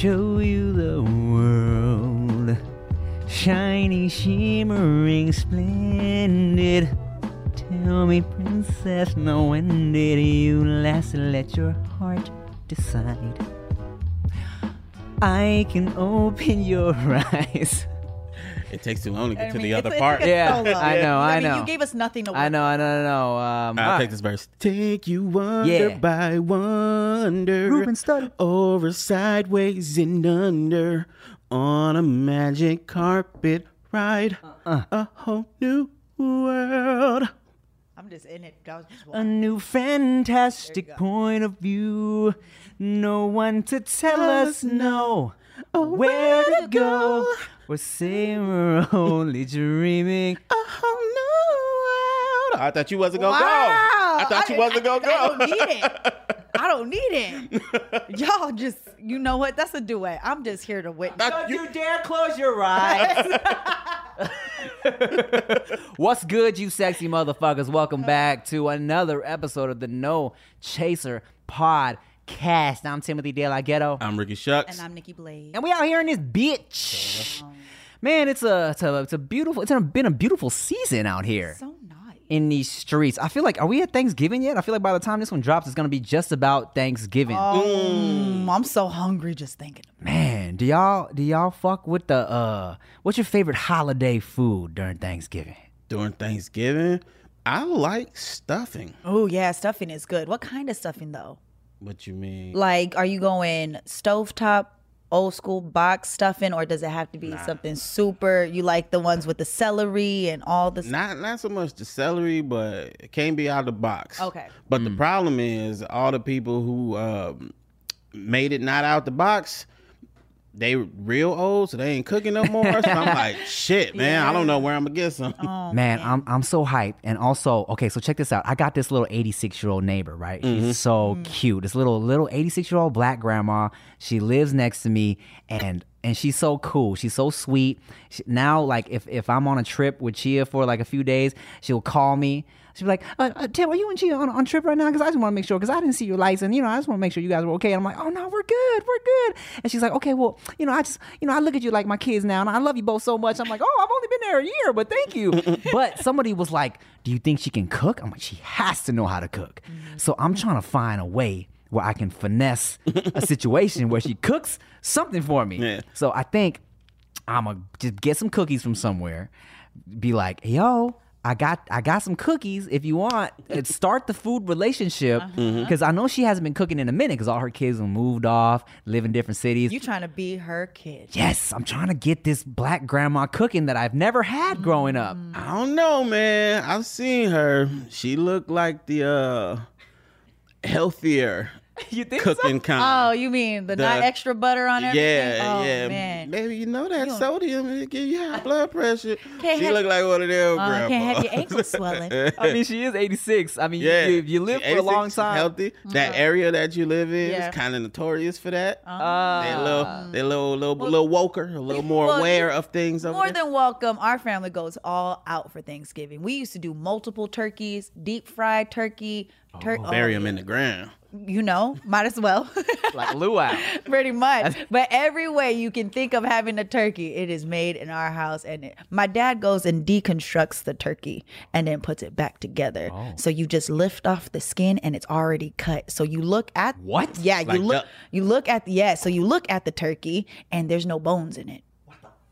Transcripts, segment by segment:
show you the world, shiny, shimmering, splendid. Tell me, princess, now when did you last let your heart decide? I can open your eyes. It takes too long to get to the other part. Yeah, so I know. You gave us nothing to work. I know. I'll take this verse. Take you wonder by wonder. Ruben Studdard. Over, sideways, and under. On a magic carpet ride. A whole new world. I'm just in it. A new fantastic point of view. No one to tell us no. Oh, where to go. We're saying we're only dreaming. Oh, no. I thought you wasn't going to go. I thought you wasn't going to go. I don't need it. Y'all just, you know what? That's a duet. I'm just here to witness. Don't you dare close your eyes. What's good, you sexy motherfuckers? Welcome back to another episode of the No Chaser Podcast. I'm Timothy DeLaGhetto. I'm Ricky Shucks. And I'm Nikki Blade. And we out here in this bitch. Man, it's been a beautiful season out here. So nice. In these streets. I feel like, are we at Thanksgiving yet? I feel like by the time this one drops, it's going to be just about Thanksgiving. I'm so hungry just thinking. Man, do y'all fuck with the, what's your favorite holiday food during Thanksgiving? During Thanksgiving? I like stuffing. Oh, yeah, stuffing is good. What kind of stuffing, though? What you mean? Like, are you going stovetop, old school box stuffing, or does it have to be something super? You like the ones with the celery and all the stuff? Not so much the celery, but it can't be out of the box. Okay. But the problem is all the people who made it not out the box, they real old, so they ain't cooking no more. So I'm like, shit, man, I don't know where I'm gonna get some. Oh, man, I'm so hyped. And also, okay, so check this out. I got this little 86-year-old neighbor, right? Mm-hmm. She's so cute. This little 86-year-old black grandma. She lives next to me, and she's so cool. She's so sweet. Now, like, if I'm on a trip with Chia for like a few days, she'll call me. She'll be like, Tim, are you and Chia on trip right now? Because I just want to make sure, because I didn't see your lights. And, you know, I just want to make sure you guys were okay. And I'm like, oh, no, we're good. And she's like, okay, well, you know, I just, you know, I look at you like my kids now. And I love you both so much. I'm like, oh, I've only been there a year, but thank you. But somebody was like, do you think she can cook? I'm like, she has to know how to cook. Mm-hmm. So I'm trying to find a way where I can finesse a situation where she cooks something for me. Yeah. So I think I'm going to just get some cookies from somewhere. Be like, yo, I got some cookies if you want. Let's start the food relationship, because I know she hasn't been cooking in a minute because all her kids have moved off, live in different cities. You trying to be her kid. Yes, I'm trying to get this black grandma cooking that I've never had growing up. I don't know, man. I've seen her. She looked like the healthier you think cooking kind. Oh, you mean the not extra butter on everything? Yeah, oh, yeah. Man. Baby, you know that sodium, it gives you high blood pressure. She look like one of them grandmas. Can't have your ankles swelling. I mean, she is 86. I mean, if you live for a long time. Healthy. That area that you live in is kind of notorious for that. They're a little woker, a little more aware of things. More than welcome. Our family goes all out for Thanksgiving. We used to do multiple turkeys, deep fried turkey. Bury them in the ground. You know, might as well. Like luau. Pretty much. But every way you can think of having a turkey, it is made in our house. And my dad goes and deconstructs the turkey and then puts it back together. Oh. So you just lift off the skin and it's already cut. So you look at... What? Yeah, like you look at the turkey and there's no bones in it.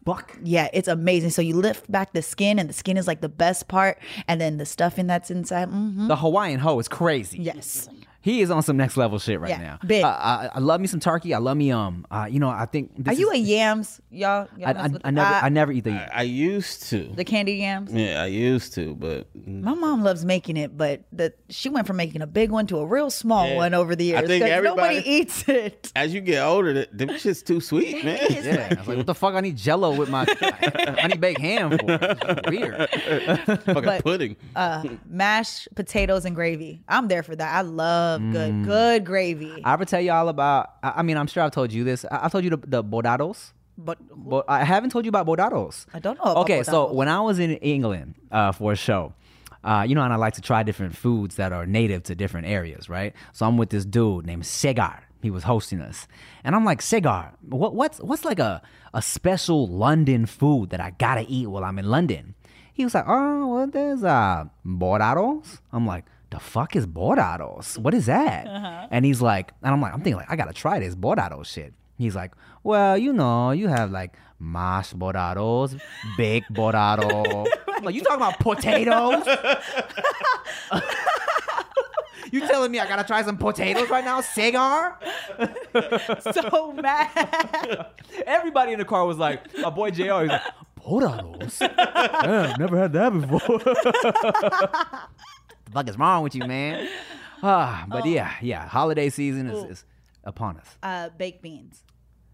Buck. Yeah, it's amazing. So you lift back the skin, and the skin is like the best part, and then the stuffing that's inside. Mm-hmm. The Hawaiian hoe is crazy. Yes, he is on some next level shit right now. Big. I love me some turkey. I love me you know, I think. Are you a yams, y'all? I never eat the yams. I used to the candy yams. Yeah, I used to, but my mom loves making it. But she went from making a big one to a real small one over the years. I think nobody eats it. As you get older, them shit's too sweet, man. Yeah, I was like, what the fuck? I need Jell-O with my. I need baked ham. For it's weird. Fucking pudding. Mashed potatoes and gravy. I'm there for that. I love good gravy. I ever tell y'all about? I mean, I'm sure I've told you this. I told you the bodados. But I haven't told you about bodados. I don't know. Okay, so when I was in England for a show, you know, and I like to try different foods that are native to different areas, right? So I'm with this dude named Segar. He was hosting us. And I'm like, Sigar, what's like a special London food that I gotta eat while I'm in London? He was like, oh, well, there's borados. I'm like, the fuck is borados? What is that? Uh-huh. And he's like, and I'm thinking, I gotta try this borado shit. He's like, well, you know, you have like mashed borados, baked borado. I'm like, you talking about potatoes? You telling me I gotta try some potatoes right now, Cigar? So mad. Everybody in the car was like, my boy JR, he's like, borados? Damn, never had that before. The fuck is wrong with you, man? But yeah, holiday season is upon us. Baked beans.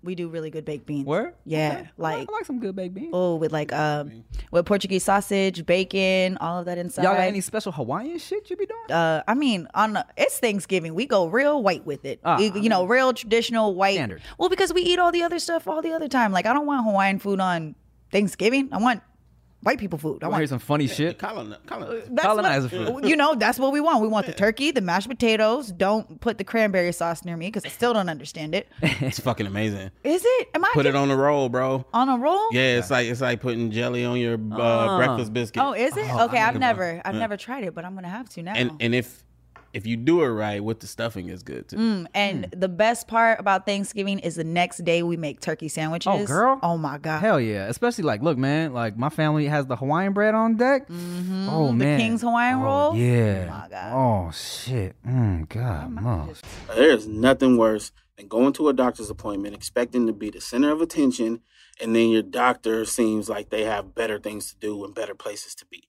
We do really good baked beans. Where? Yeah. Okay. I like some good baked beans. Oh, with with Portuguese sausage, bacon, all of that inside. Y'all got any special Hawaiian shit you be doing? It's Thanksgiving. We go real white with it. Real traditional white. Standard. Well, because we eat all the other stuff all the other time. Like, I don't want Hawaiian food on Thanksgiving. I want white people food. I want to hear some funny shit. Colonizer food. You know, that's what we want. We want the turkey, the mashed potatoes. Don't put the cranberry sauce near me because I still don't understand it. It's fucking amazing. Is it? Am I put kidding? It on a roll, bro. On a roll? Yeah, it's like putting jelly on your breakfast biscuit. Oh, is it? Oh, okay, I've never tried it, but I'm gonna have to now. And if you do it right, with the stuffing is good too. The best part about Thanksgiving is the next day we make turkey sandwiches. Oh, girl. Oh, my God. Hell yeah. Especially my family has the Hawaiian bread on deck. Mm-hmm. Oh, man. The King's Hawaiian roll. Yeah. Oh, my God. Oh, shit. God. There is nothing worse than going to a doctor's appointment expecting to be the center of attention, and then your doctor seems like they have better things to do and better places to be.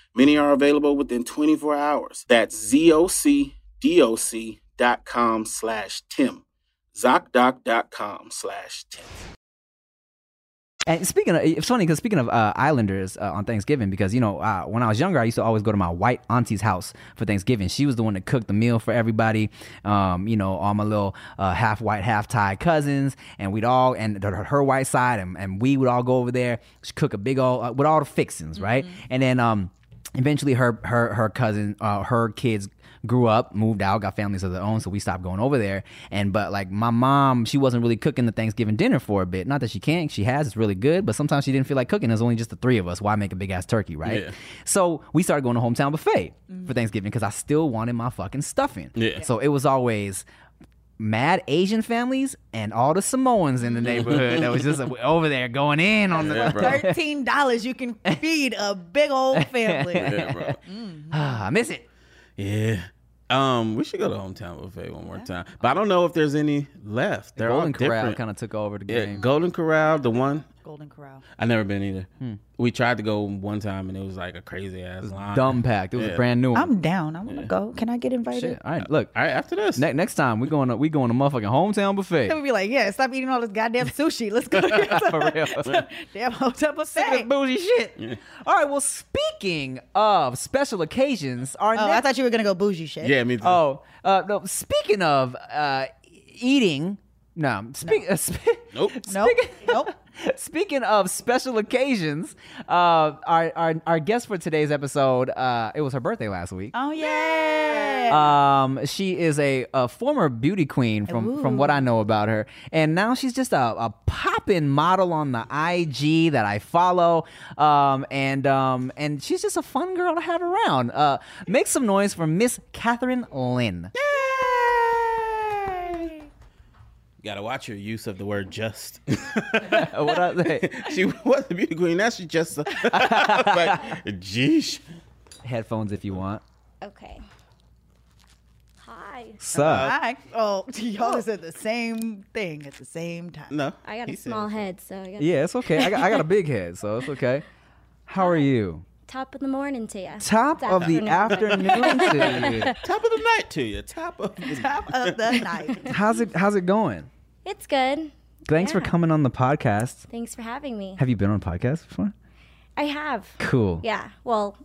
Many are available within 24 hours. That's ZocDoc.com/Tim. ZocDoc.com/Tim. And it's funny because speaking of Islanders on Thanksgiving, because, you know, when I was younger, I used to always go to my white auntie's house for Thanksgiving. She was the one that cooked the meal for everybody, all my little half white, half Thai cousins, and her white side, and we would all go over there. She'd cook a big old, with all the fixings, right? Mm-hmm. And then eventually her cousin, her kids grew up, moved out, got families of their own, so we stopped going over there. But my mom, she wasn't really cooking the Thanksgiving dinner for a bit. Not that she can't, she has, it's really good, but sometimes she didn't feel like cooking. There's only just the three of us. Why make a big ass turkey, right? Yeah. So we started going to Hometown Buffet for Thanksgiving because I still wanted my fucking stuffing. Yeah. So it was always mad Asian families and all the Samoans in the neighborhood that was just over there going in on the $13 you can feed a big old family. Yeah, bro. I miss it. Yeah. We should go to Hometown Buffet one more time. But I don't know if there's any left. They're Golden all Corral kind of took over the game. Yeah, Golden Corral, the one. Golden Corral. I've never been either. We tried to go one time and it was like a crazy ass line. Dumb packed. It was a brand new one. I'm down. I want to go. Can I get invited? Shit. All right. Look. All right. After this, next time we going to motherfucking Hometown Buffet. Then we be like, stop eating all this goddamn sushi. Let's go. For real. Damn Hometown Buffet. Sick of this bougie shit. Yeah. All right. Well, speaking of special occasions, I thought you were gonna go bougie shit. Yeah. Me too. Oh, no. Speaking of eating. No. Speaking of special occasions, our guest for today's episode, it was her birthday last week. Oh yeah. She is a former beauty queen from what I know about her, and now she's just a poppin' model on the IG that I follow, and she's just a fun girl to have around. Make some noise for Miss Catherine Lynn. Yeah. You gotta watch your use of the word "just." What I say? She was the beauty queen. Now she just like, jeesh. Headphones, if you want. Okay. Hi. Hi. Oh, y'all said the same thing at the same time. No, I got a small head, so I got it's okay. I got a big head, so it's okay. How are you? Top of the morning to you. Top of the afternoon to you. Top of the night to you. Top of the night. How's it going? It's good. Thanks for coming on the podcast. Thanks for having me. Have you been on a podcast before? I have. Cool. Yeah. Well,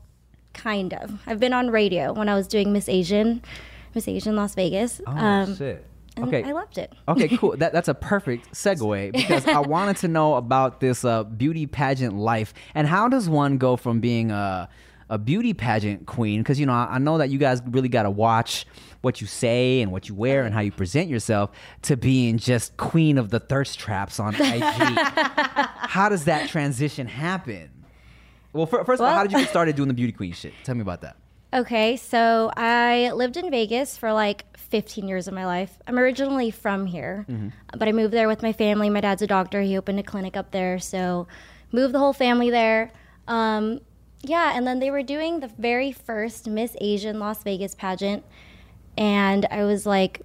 kind of. I've been on radio when I was doing Miss Asian Las Vegas. Oh, shit. Okay. I loved it. Okay, cool. That's a perfect segue because I wanted to know about this beauty pageant life and how does one go from being a beauty pageant queen? Because, you know, I know that you guys really got to watch what you say and what you wear and how you present yourself to being just queen of the thirst traps on IG. How does that transition happen? Well, first of all, how did you get started doing the beauty queen shit? Tell me about that. Okay, so I lived in Vegas for like 15 years of my life. I'm originally from here, but I moved there with my family. My dad's a doctor. He opened a clinic up there, so moved the whole family there. And then they were doing the very first Miss Asian Las Vegas pageant, and I was like,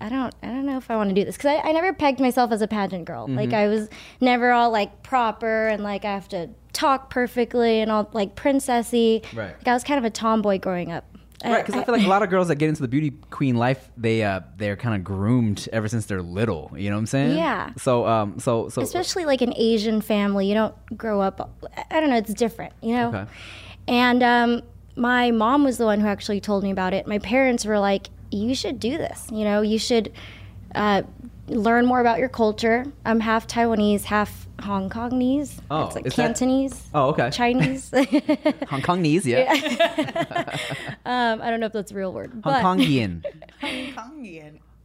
I don't know if I want to do this because I never pegged myself as a pageant girl. Like I was never all like proper and like I have to talk perfectly and all like princessy. Right. Like I was kind of a tomboy growing up. Right, because I feel like a lot of girls that get into the beauty queen life, they're kind of groomed ever since they're little. You know what I'm saying? Yeah. So especially like an Asian family, you don't grow up. I don't know. It's different. You know. Okay. And my mom was the one who actually told me about it. My parents were like, you should do this, you know, you should learn more about your culture. I'm half Taiwanese, half Hong Kongese. Oh, it's like Cantonese. Oh, okay. Chinese. Hong Kongese, yeah. I don't know if that's a real word. Hong Kongian.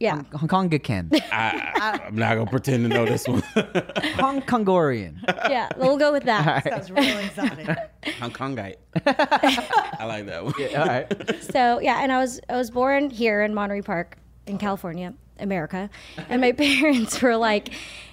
Yeah. Hong Kongian. I'm not going to pretend to know this one. Hong Kongorian. Yeah, we'll go with that. Right. Sounds real exotic. Hong Kongite. I like that one. Yeah, all right. So, yeah, and I was born here in Monterey Park in California, America. And my parents were like,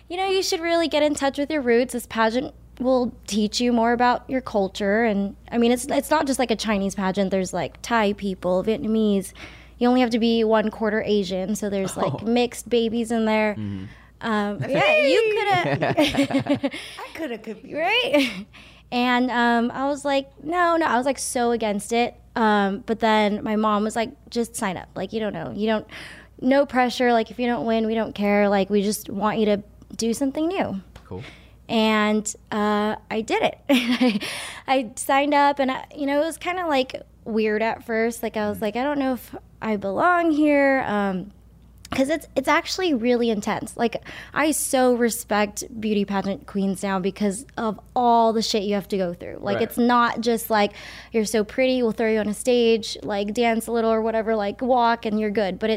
you know, you should really get in touch with your roots. This pageant will teach you more about your culture. And, I mean, it's not just like a Chinese pageant. There's like Thai people, Vietnamese. You only have to be 1/4 Asian, so there's like mixed babies in there. Mm-hmm. You could have. I could have could be right. And I was like, no. I was like so against it. But then my mom was like, just sign up. Like you don't know, no pressure. Like if you don't win, we don't care. Like we just want you to do something new. Cool. And I did it. I signed up, and it was kind of like weird at first. Like I was like, I don't know if I belong here, because it's actually really intense. Like I so respect beauty pageant queens now because of all the shit you have to go through. Like It's not just like you're so pretty, we'll throw you on a stage, like dance a little or whatever, like walk and you're good. But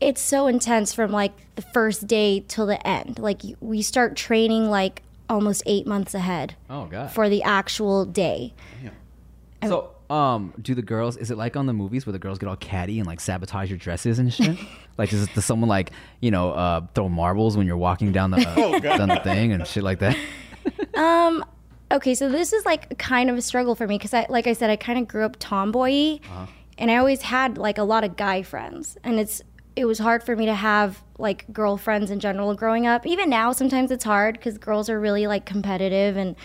it's so intense from like the first day till the end. Like we start training like almost 8 months ahead. Oh God. For the actual day. Yeah. So. Do the girls, is it like on the movies where the girls get all catty and like sabotage your dresses and shit? Like, does someone like, throw marbles when you're walking down the, down the thing and shit like that? Okay, so this is like kind of a struggle for me because like I said, I kind of grew up tomboy-y and I always had like a lot of guy friends and it was hard for me to have like girlfriends in general growing up. Even now, sometimes it's hard because girls are really like competitive and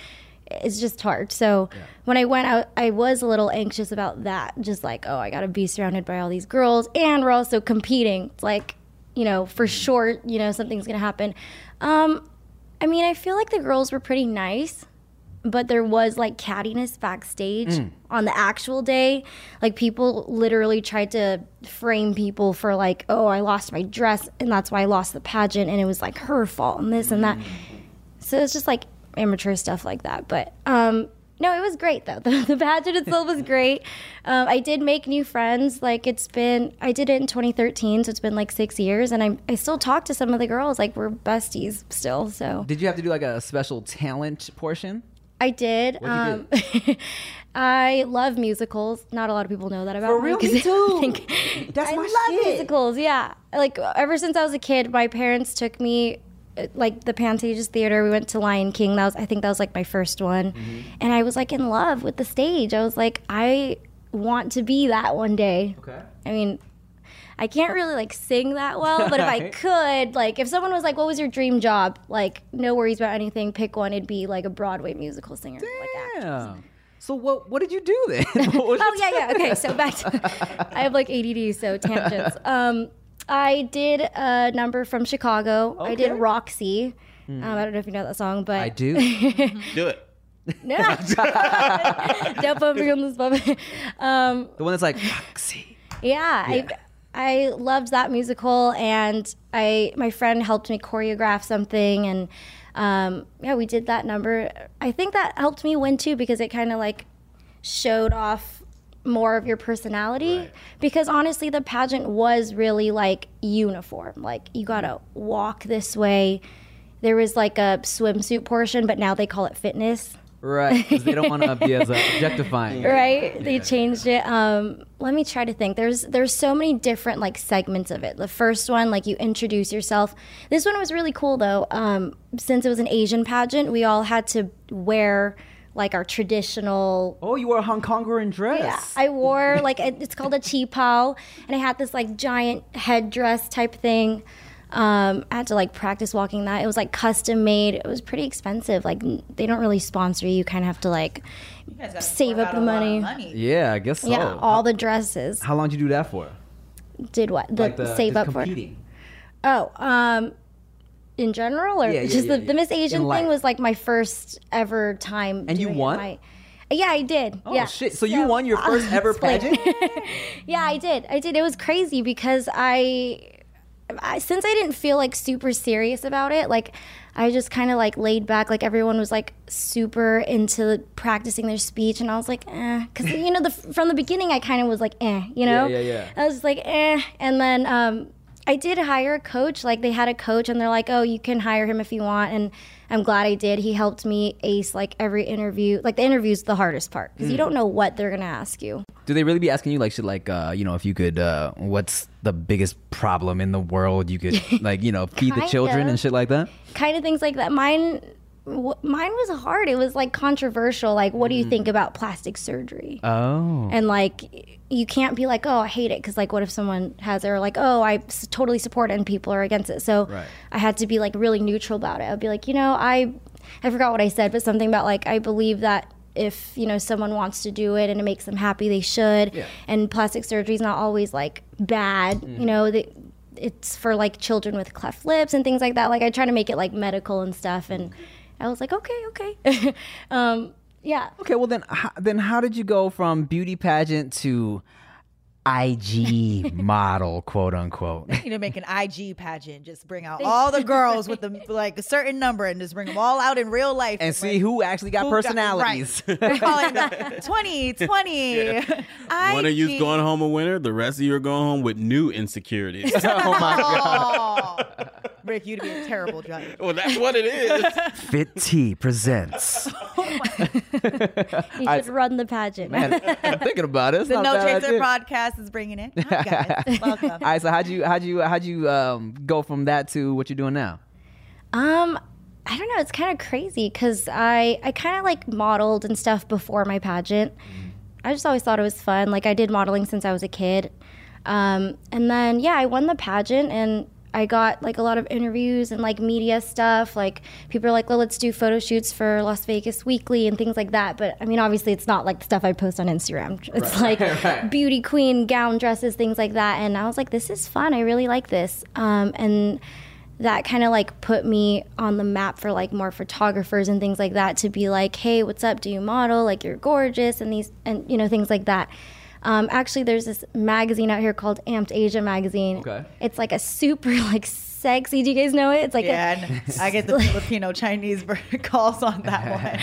it's just hard. So when I went out, I was a little anxious about that. Just like, I got to be surrounded by all these girls. And we're also competing. It's like, for sure, something's going to happen. I mean, I feel like the girls were pretty nice. But there was like cattiness backstage on the actual day. Like people literally tried to frame people for like, I lost my dress. And that's why I lost the pageant. And it was like her fault and this and that. So it's just like amateur stuff like that, but no, it was great though. The pageant itself was great. I did make new friends. Like I did it in 2013, so it's been like 6 years, and I still talk to some of the girls. Like we're besties still. So did you have to do like a special talent portion? I did. What do you do? I love musicals. Not a lot of people know that about me. For real, me too. I love musicals. Yeah, like ever since I was a kid, my parents took me like the Pantages Theater. We went to Lion King. I think that was like my first one, and I was like in love with the stage. I was like, I want to be that one day. Okay. I mean, I can't really like sing that well, but if I could, like if someone was like, what was your dream job? Like no worries about anything, pick one, it'd be like a Broadway musical singer. Damn. Like actress. So what did you do then? Okay, so back to, I have like ADD, so tangents. I did a number from Chicago. Okay. I did Roxy. I don't know if you know that song, but. I do. Do it. No. Don't put me on the spot. The one that's like, Roxy. Yeah. I loved that musical, and my friend helped me choreograph something, and we did that number. I think that helped me win too, because it kind of like showed off more of your personality, right? Because honestly, the pageant was really like uniform. Like you gotta walk this way. There was like a swimsuit portion, but now they call it fitness. Right, because they don't want to be as objectifying. Right, yeah. They changed it. Let me try to think. There's so many different like segments of it. The first one, like you introduce yourself. This one was really cool though. Since it was an Asian pageant, we all had to wear like our traditional. Oh, you wore a Hong Kongerian dress. Yeah, I wore like it's called a chi pao, and I had this like giant headdress type thing. I had to like practice walking that. It was like custom made. It was pretty expensive. Like they don't really sponsor you. You kind of have to like save up the money. Yeah, I guess so. Yeah, all the dresses. How long did you do that for? Did what? Save up for competing. Oh, in general, or the Miss Asian thing was like my first ever time. And you won? Yeah, I did. Oh, yeah. Shit. So you won your first ever pageant? Yeah, I did. It was crazy because since I didn't feel like super serious about it, like I just kind of like laid back. Like everyone was like super into practicing their speech, and I was like, because you know, from the beginning I kind of was like, you know, yeah. I was like, and then I did hire a coach. Like they had a coach, and they're like, oh, you can hire him if you want, and I'm glad I did. He helped me ace like every interview. Like the interview's the hardest part because you don't know what they're gonna ask you. Do they really be asking you like shit like, if you could, what's the biggest problem in the world you could like, feed the children and shit like that? Kind of things like that. Mine was hard. It was like controversial. Like, what do you think about plastic surgery? Oh. And like, you can't be like, oh, I hate it. Because like, what if someone has it? Or like, oh, I totally support it and people are against it. So right. I had to be like really neutral about it. I'd be like, I forgot what I said, but something about like, I believe that if someone wants to do it and it makes them happy, they should. Yeah. And plastic surgery is not always like bad. It's for like children with cleft lips and things like that. Like I try to make it like medical and stuff, and I was like, okay. Okay, well then how did you go from beauty pageant to IG model, quote unquote? You need to make an IG pageant. Just bring out all the girls with the like a certain number, and just bring them all out in real life and see who actually got personalities. Right. We're calling them 2020. Yeah. One of you's going home a winner. The rest of you are going home with new insecurities. Oh my god. Rick, you'd be a terrible judge. Well, that's what it is. Fit T presents. You should run the pageant. Man, I'm thinking about it. The No Chaser Podcast is bringing it. Hi guys, welcome. All right, so how'd you go from that to what you're doing now? I don't know. It's kind of crazy because I kind of like modeled and stuff before my pageant. I just always thought it was fun. Like I did modeling since I was a kid, and then I won the pageant and. I got like a lot of interviews and like media stuff. Like people are like, well, let's do photo shoots for Las Vegas Weekly and things like that. But I mean, obviously it's not like the stuff I post on Instagram. It's beauty queen gown dresses, things like that. And I was like, this is fun. I really like this. And that kind of like put me on the map for like more photographers and things like that to be like, hey, what's up? Do you model? Like you're gorgeous and things like that. Actually, there's this magazine out here called Amped Asia magazine. Okay. It's like a super like sexy. Do you guys know it? It's like I get the Filipino Chinese calls on that one.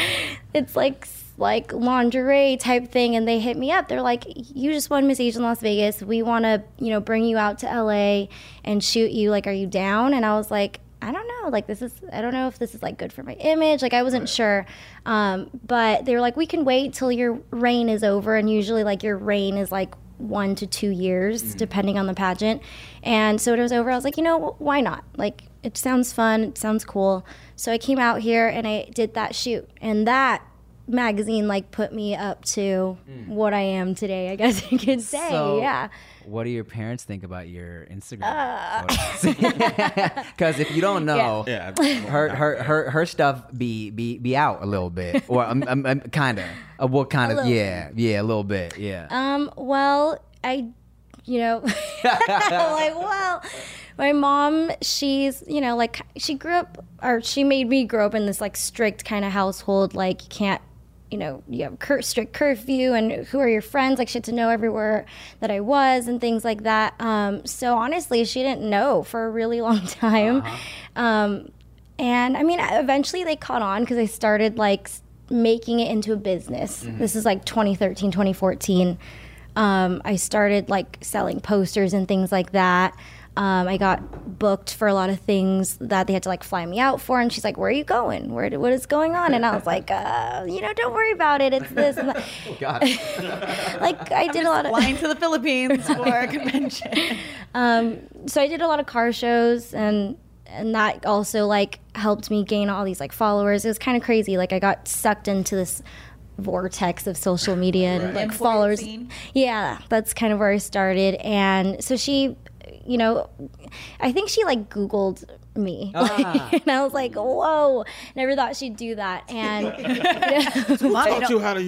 It's like lingerie type thing, and they hit me up. They're like, "You just won Miss Asian Las Vegas. We want to bring you out to LA and shoot you. Like, are you down?" And I was like, I don't know, like this is, I don't know if this is like good for my image. Like I wasn't sure. But they were like, we can wait till your reign is over. And usually like your reign is like 1 to 2 years, depending on the pageant. And so when it was over, I was like, you know, why not? Like it sounds fun. It sounds cool. So I came out here and I did that shoot, and that magazine like put me up to what I am today, I guess you could say. So, yeah. What do your parents think about your Instagram? Because if you don't know, her stuff be out a little bit, or a little bit. Well, I, you know, my mom, she's, you know, like she grew up, or she made me grow up in this like strict kind of household, like you can't. You know, you have strict curfew and who are your friends, like she had to know everywhere that I was and things like that. So honestly, she didn't know for a really long time. And I mean, eventually they caught on because I started like making it into a business. This is like 2013, 2014. I started like selling posters and things like that. I got booked for a lot of things that they had to like fly me out for. And she's like, where are you going? What is going on? And I was like, you know, don't worry about it. It's this. And oh, God. Like I did a lot of flying to the Philippines for a convention. So I did a lot of car shows, and that also like helped me gain all these like followers. It was kind of crazy. Like I got sucked into this vortex of social media and like followers. Yeah, that's kind of where I started. And so she, you know, I think she like Googled me, like, and I was like, whoa, never thought she'd do that. And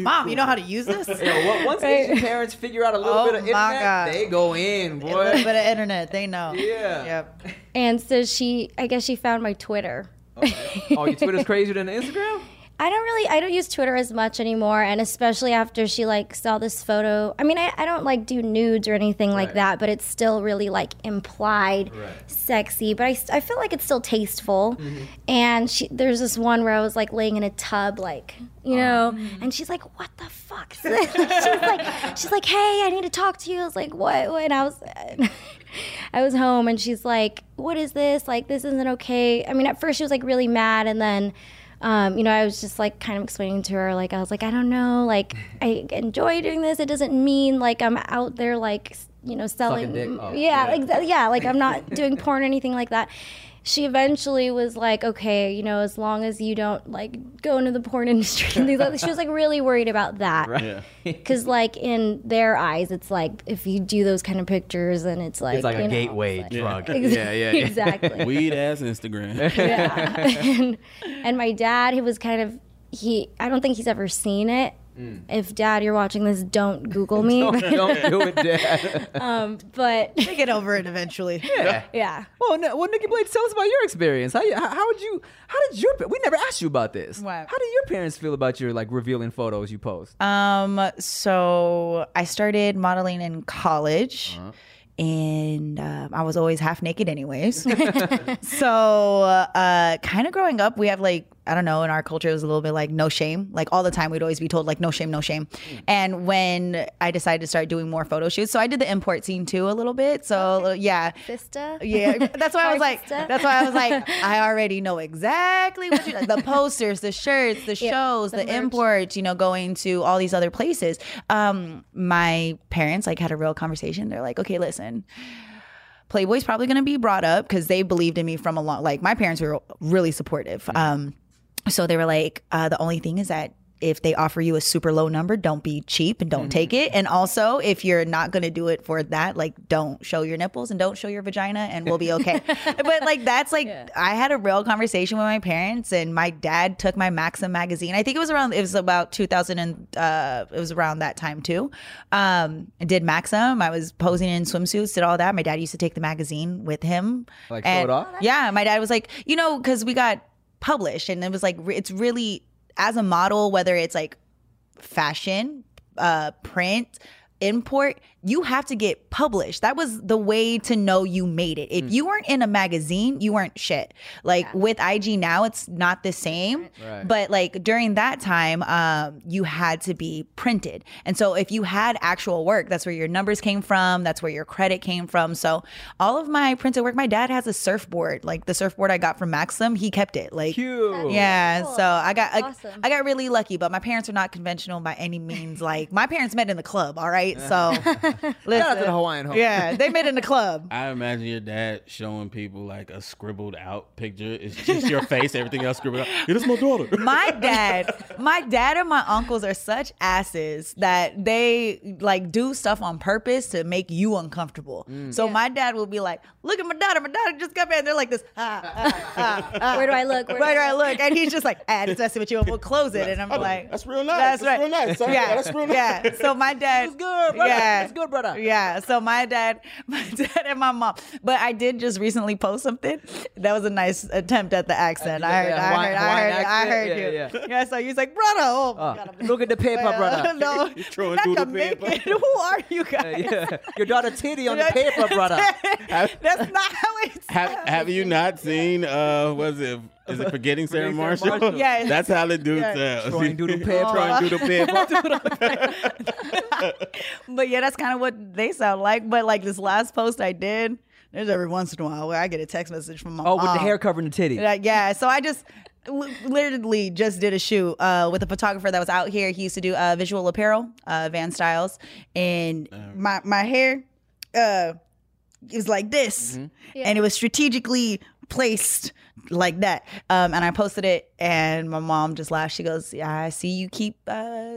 Mom, you know how to use this? Yeah, once Asian parents figure out a little bit of internet, they go in, boy. A little bit of internet, they know. Yeah. Yep. And so she, I guess she found my Twitter. Okay. Oh, your Twitter's crazier than Instagram? I don't use Twitter as much anymore, and especially after she like saw this photo. I mean, I don't like do nudes or anything like that, but it's still really like implied sexy, but I feel like it's still tasteful. And there's this one where I was like laying in a tub, like, you know, and she's like, what the fuck is this? she's like, hey, I need to talk to you. I was like, what? And I was home, and she's like, what is this? Like, this isn't okay. I mean, at first she was like really mad, and then you know, I was just like kind of explaining to her, like, I was like, I don't know, like, I enjoy doing this. It doesn't mean like I'm out there, like, you know, selling. Like I'm not doing porn or anything like that. She eventually was like, okay, you know, as long as you don't like go into the porn industry and things like that. She was like really worried about that. Right. Because like in their eyes, it's like if you do those kind of pictures, then it's like. It's like a gateway drug. Yeah. Exactly. Weed ass Instagram. Yeah. And my dad, he was kind of, I don't think he's ever seen it. If Dad, you're watching this, don't Google me. Don't do it, Dad. But they get over it eventually. Yeah. Well, Nikki Blade, tell us about your experience. How did you? We never asked you about this. What? How do your parents feel about your like revealing photos you post? So I started modeling in college. And I was always half naked anyways. So kind of growing up, we have like, I don't know, in our culture, it was a little bit like no shame. Like all the time, we'd always be told like no shame, no shame. And when I decided to start doing more photo shoots, so I did the import scene too a little bit. So yeah. Sister? Yeah, that's why I was like, I already know exactly what you like. The posters, the shirts, the shows, the imports, you know, going to all these other places. My parents like had a real conversation. They're like, okay, listen. Playboy's probably going to be brought up because they believed in me from a long, like my parents were really supportive. So they were like, the only thing is that if they offer you a super low number, don't be cheap and don't take it. And also if you're not going to do it for that, like don't show your nipples and don't show your vagina and we'll be okay. But like, that's like, I had a real conversation with my parents, and my dad took my Maxim magazine. I think it was about 2000 and it was around that time too. I did Maxim. I was posing in swimsuits, did all that. My dad used to take the magazine with him. Like show it off? Yeah. My dad was like, you know, cause we got published, and it was like, it's really, as a model, whether it's like fashion, print, import, you have to get published. That was the way to know you made it. If you weren't in a magazine, you weren't shit. Like with IG now, it's not the same. Right. But like during that time, you had to be printed. And so if you had actual work, that's where your numbers came from. That's where your credit came from. So all of my printed work, my dad has a surfboard. Like the surfboard I got from Maxim, he kept it. Like, cute. Yeah. Cool. So I got awesome. I got really lucky, but my parents are not conventional by any means. Like my parents met in the club. All right. So listen, shout out to the Hawaiian home. Yeah, they met in the club. I imagine your dad showing people like a scribbled out picture. It's just your face, everything else scribbled out. It is my daughter. My dad and my uncles are such asses that they like do stuff on purpose to make you uncomfortable. So my dad will be like, look at my daughter. My daughter just got back. They're like this. Where do I look? Where do I look? And he's just like, I had to mess with you and we'll close it. And I'm like, that's real nice. That's right. Real nice. Yeah, that's real nice. Yeah. So my dad. It's good, brother. Yeah. It's good, brother. Yeah. So my dad and my mom. But I did just recently post something. That was a nice attempt at the accent. I heard you. Yeah. So you was like, brother. Oh my God, look at the paper, brother. No. You're not Jamaican. Who are you guys? Yeah. Your daughter titty on the paper, brother. That's not how it's. Have you not seen? Is it Forgetting Sarah Marshall? Yeah, that's how the dude sounds. Trying to do the paper. But yeah, that's kind of what they sound like. But like this last post I did, there's every once in a while where I get a text message from my mom. Oh, with the hair covering the titty. Yeah. So I just literally just did a shoot with a photographer that was out here. He used to do visual apparel, Van Styles, and my hair is like this, and it was strategically placed like that, and I posted it, and my mom just laughed. She goes, I see you keep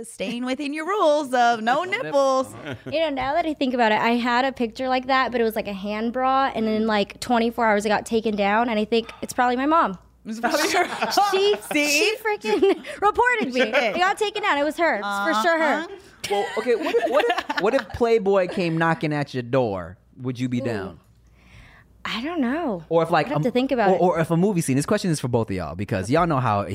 staying within your rules of no nipples. You know, now that I think about it, I had a picture like that, but it was like a hand bra, and then like 24 hours it got taken down, and I think it's probably my mom. She freaking reported me. It got taken down. It was her. It's for sure her. Well, okay, what if Playboy came knocking at your door? Would you be down? I don't know. Or if like, I have to think about it. Or if a movie scene. This question is for both of y'all because y'all know how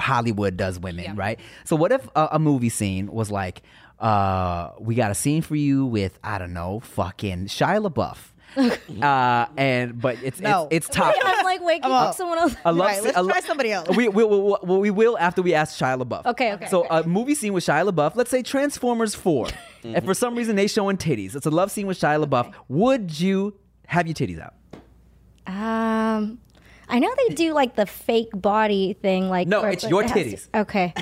Hollywood does women, right? So what if a movie scene was like, we got a scene for you with I don't know, fucking Shia LaBeouf. It's top. I'm like, wait, can you pick someone else? Let's try somebody else. We will after we ask Shia LaBeouf. Okay. So a movie scene with Shia LaBeouf. Let's say Transformers 4, and for some reason they showing titties. It's a love scene with Shia LaBeouf. Okay. Would you have your titties out? I know they do like the fake body thing. Like no, it's your titties. Okay.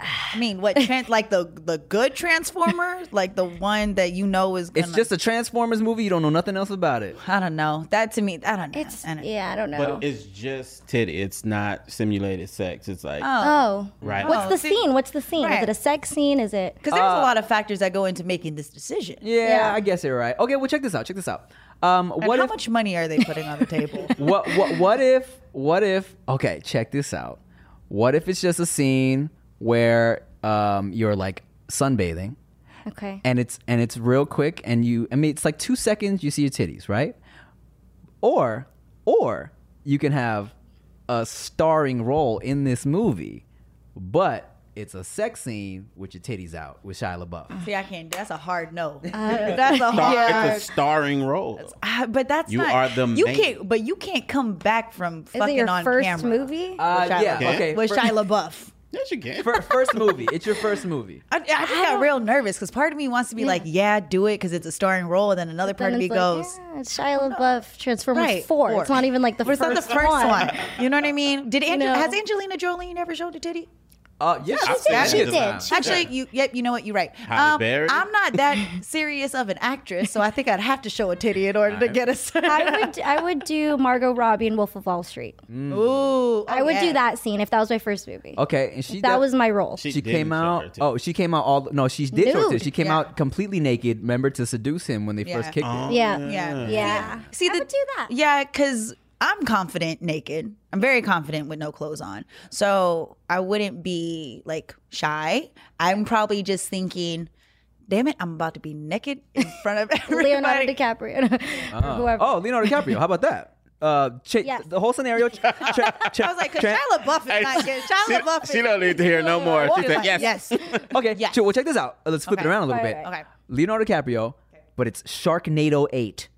I mean, what? Like the good Transformer, like the one that you know is. It's just a Transformers movie. You don't know nothing else about it. I don't know. That to me, I don't know. I don't know. But it's just titty. It's not simulated sex. It's like right. What's the scene? Right. Is it a sex scene? Is it? Because there's a lot of factors that go into making this decision. Yeah, I guess you're right. Okay, well check this out. How much money are they putting on the table? What if? Okay, check this out. What if it's just a scene where you're like sunbathing, okay, and it's real quick, and it's like 2 seconds you see your titties, right? Or you can have a starring role in this movie, but it's a sex scene with your titties out with Shia LaBeouf. See, I can't. That's a hard no. It's a starring role. But you can't come back from fucking on camera. Is it your first movie? With Shia LaBeouf. Yes, you can. First movie. It's your first movie. I got real nervous because part of me wants to be like, do it because it's a starring role. And then another part of me goes, it's Shia LaBeouf, Transformers 4. It's not even like the first one. It's not the first one. You know what I mean? Has Angelina Jolie never showed a titty? Yes, she did. Actually, you know what? You're right. I'm not that serious of an actress, so I think I'd have to show a titty in order to get a. I would do Margot Robbie in Wolf of Wall Street. I would do that scene if that was my first movie. Okay, and that was my role. She came out. She came out all. No, she did. Show her titty. She came out completely naked. Remember to seduce him when they first kicked him. Yeah. See, I would do that. Yeah, because I'm confident naked. I'm very confident with no clothes on. So I wouldn't be like shy. I'm probably just thinking, damn it, I'm about to be naked in front of everybody. Leonardo DiCaprio. Whoever. Oh, Leonardo DiCaprio. How about that? The whole scenario. I was like, because Shia LaBeouf is not good. Shia LaBeoff. She don't need to hear no more. She said, yes. Okay, yes. Well, check this out. Let's flip it around a little bit. Okay. Leonardo DiCaprio, but it's Sharknado 8.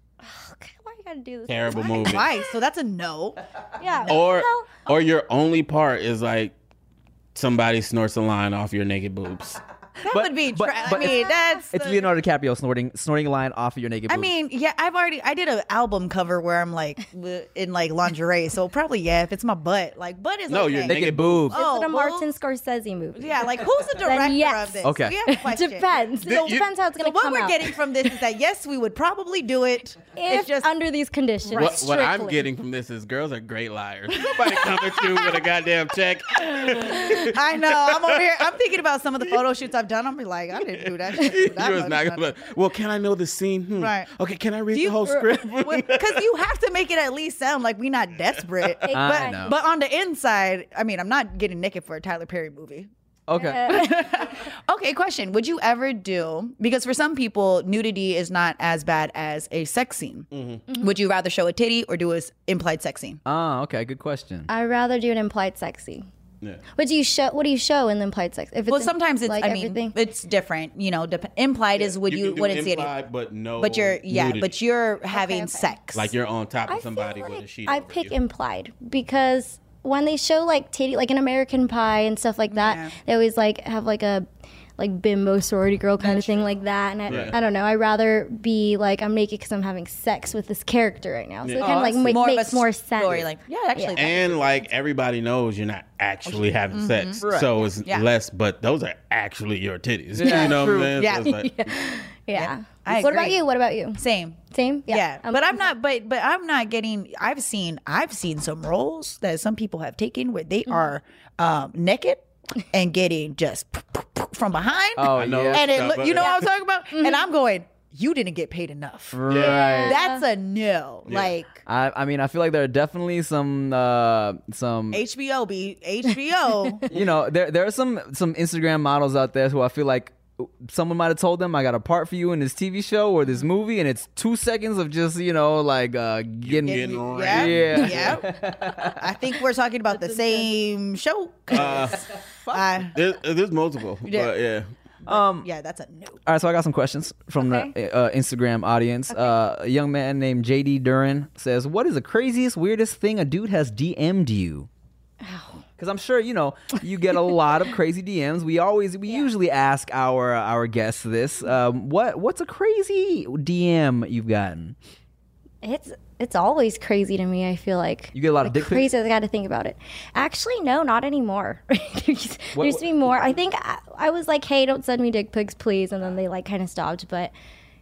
To do this terrible movie. Why? So that's a no. Yeah. Or your only part is like somebody snorts a line off your naked boobs. It's Leonardo DiCaprio snorting a line off of your naked boobs. I mean, yeah, I did an album cover where I'm like in like lingerie, so probably if it's my butt, like butt is no, okay. Your naked boobs. Oh, it's a Martin Scorsese movie. Yeah, like who's the director of this? Okay, so we have a depends. So depends how it's gonna come out. So what we're getting from this is that yes, we would probably do it if it's just under these conditions. Right. What I'm getting from this is girls are great liars. Nobody comes at you with a goddamn check. I know. I'm over here. I'm thinking about some of the photo shoots I've done. I'm like, I didn't do that shit. Well, can I know the scene? Right. Okay, can I read the whole script? Because you have to make it at least sound like we're not desperate. But on the inside, I mean, I'm not getting naked for a Tyler Perry movie. Okay. Okay, question. Would you ever do, because for some people, nudity is not as bad as a sex scene. Mm-hmm. Mm-hmm. Would you rather show a titty or do an implied sex scene? Ah, okay, good question. I'd rather do an implied sex scene. Yeah. What do you show in the implied sex? If it's sometimes it's like it's different. You know, implied is what you wouldn't see it. But you're having sex. Like you're on top of somebody with a sheet. I pick implied because when they show like titty, like in American Pie and stuff like that, they always like have like a bimbo sorority girl kind of thing like that. And I don't know. I'd rather be like I'm naked because I'm having sex with this character right now. So it kind of like makes more sense. Like, and like everybody knows you're not actually having sex. Right. So it's less, but those are actually your titties. Yeah. You know what I'm saying? Yeah. So like, what about you? Same. Yeah. I've seen some roles that some people have taken where they are naked and getting just from behind. You know what I'm talking about? Mm-hmm. And I'm going, you didn't get paid enough. Right. Yeah. That's a no. Yeah. Like, I mean, I feel like there are definitely some HBO. You know, there are some Instagram models out there who I feel like someone might have told them, I got a part for you in this TV show or this movie, and it's 2 seconds of just, you know, like getting on. Yeah. I think we're talking about the same show. There's multiple. That's a no. All right, so I got some questions from the Instagram audience. Okay. A young man named JD Duran says, what is the craziest, weirdest thing a dude has DM'd you? Because I'm sure, you know, you get a lot of crazy DMs. We usually ask our guests this. What's a crazy DM you've gotten? It's always crazy to me, I feel like. You get a lot of dick pics? Crazy, I got to think about it. Actually, no, not anymore. There used to be more. I think I was like, hey, don't send me dick pics, please. And then they like kind of stopped. But,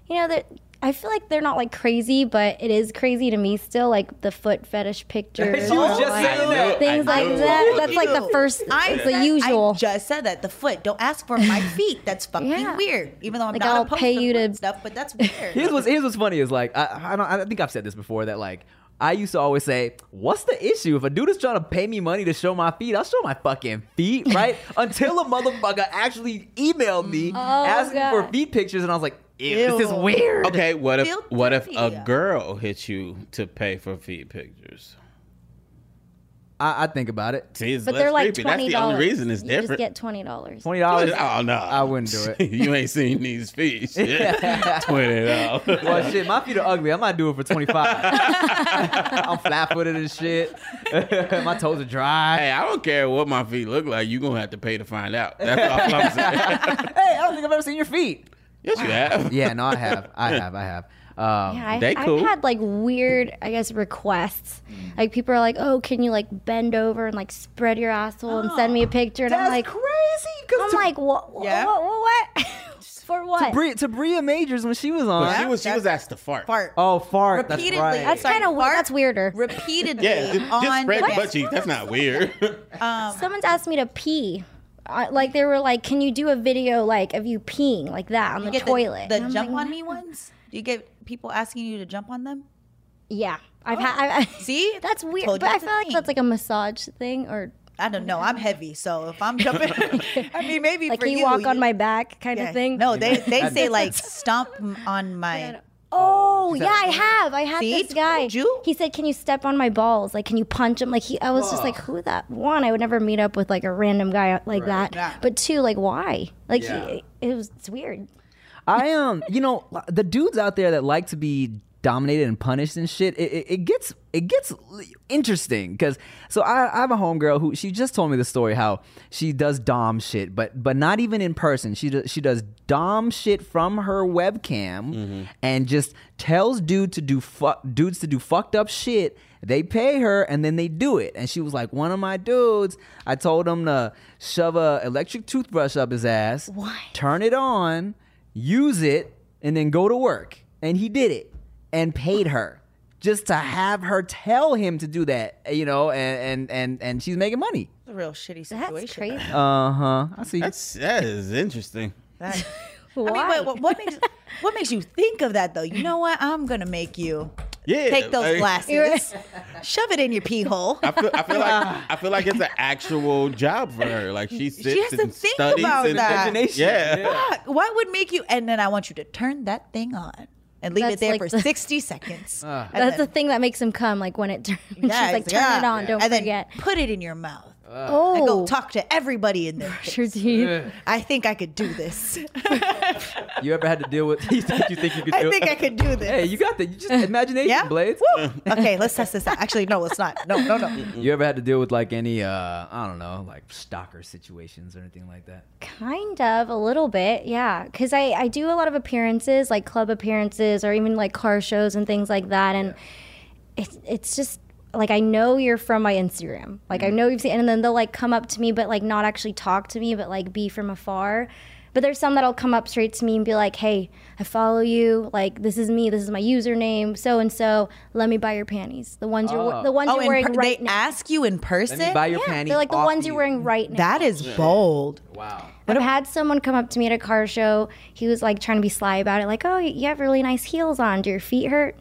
you know, I feel like they're not like crazy, but it is crazy to me still, like the foot fetish pictures. She was just saying that. Things like that. That's like the first, it's the usual. I just said that, the foot. Don't ask for my feet. That's fucking weird. Even though I'm like, not opposed to foot stuff, but that's weird. Here's what's funny is like, I think I've said this before that like, I used to always say, what's the issue? If a dude is trying to pay me money to show my feet, I'll show my fucking feet, right? Until a motherfucker actually emailed me asking for feet pictures, and I was like, this is weird. Okay, what if a girl hits you to pay for feet pictures? I think about it. See, but they're like $20. That's the only reason it's different. You just get $20. $20? Oh, no. I wouldn't do it. You ain't seen these feet. Shit. $20. Well, shit, my feet are ugly. I might do it for $25. I'm flat-footed and shit. My toes are dry. Hey, I don't care what my feet look like. You're going to have to pay to find out. That's all I'm saying. Hey, I don't think I've ever seen your feet. Yes, you have. Yeah, no, I have. I've had like weird, I guess, requests. Like people are like, "Oh, can you like bend over and like spread your asshole and send me a picture?" And I'm like, "That's crazy." I'm like, "What? For what?" To Bria Majors when she was on, she was asked to fart. Oh, fart! Repeatedly. That's right. That's kind of weird. That's weirder. Repeatedly. Just spread butt cheeks. That's not weird. Someone's asked me to pee. Like they were like, can you do a video like of you peeing like that on the toilet? The jump on me ones? Do you get people asking you to jump on them? Yeah, I've had. See, that's weird. But I feel like that's like a massage thing, or I don't know. I'm heavy, so if I'm jumping, I mean maybe like for you walk on my back kind of thing. No, they say like stomp on my. Oh. Oh, yeah, I have this guy. He said, can you step on my balls? Like, can you punch him? Like, I was just like, who that? One, I would never meet up with like a random guy like that. Nah. But two, like, why? Like, it's weird. You know, the dudes out there that like to be dominated and punished and shit, it gets interesting, because I have a homegirl who, she just told me the story how she does dom shit, but not even in person. She does dom shit from her webcam, and just tells dudes to do fucked up shit. They pay her and then they do it. And she was like, one of my dudes, I told him to shove an electric toothbrush up his ass, turn it on, use it, and then go to work. And he did it. And paid her just to have her tell him to do that, you know, and she's making money. A real shitty situation. That's crazy. I see. That is interesting. Why? I mean, wait, what makes you think of that though? You know what? I'm gonna make you take those glasses, shove it in your pee hole. I feel like it's an actual job for her. Like she has to think about that. Yeah. What would make you? And then I want you to turn that thing on. And leave it there for 60 seconds. That's the thing that makes him come, like when it turns. Yeah, she's like, turn it on, don't forget. Then put it in your mouth. And go talk to everybody in there. I think I could do this. You ever had to deal with? I could do this. Hey, you got that? You just imagination, Blades. Woo. Okay, let's test this out. Actually, no, let's not. No. You ever had to deal with like any, I don't know, like stalker situations or anything like that? Kind of, a little bit, yeah. Because I do a lot of appearances, like club appearances, or even like car shows and things like that, and it's just. Like, I know you're from my Instagram. Like, I know you've seen, and then they'll, like, come up to me, but, like, not actually talk to me, but, like, be from afar. But there's some that'll come up straight to me and be like, hey, I follow you. Like, this is me. This is my username, so-and-so. Let me buy your panties. The ones you're wearing right now. They ask you in person? Let me buy your panties. They're, like, the ones you're wearing right now. That is bold. Wow. But I've had someone come up to me at a car show. He was, like, trying to be sly about it. Like, oh, you have really nice heels on. Do your feet hurt?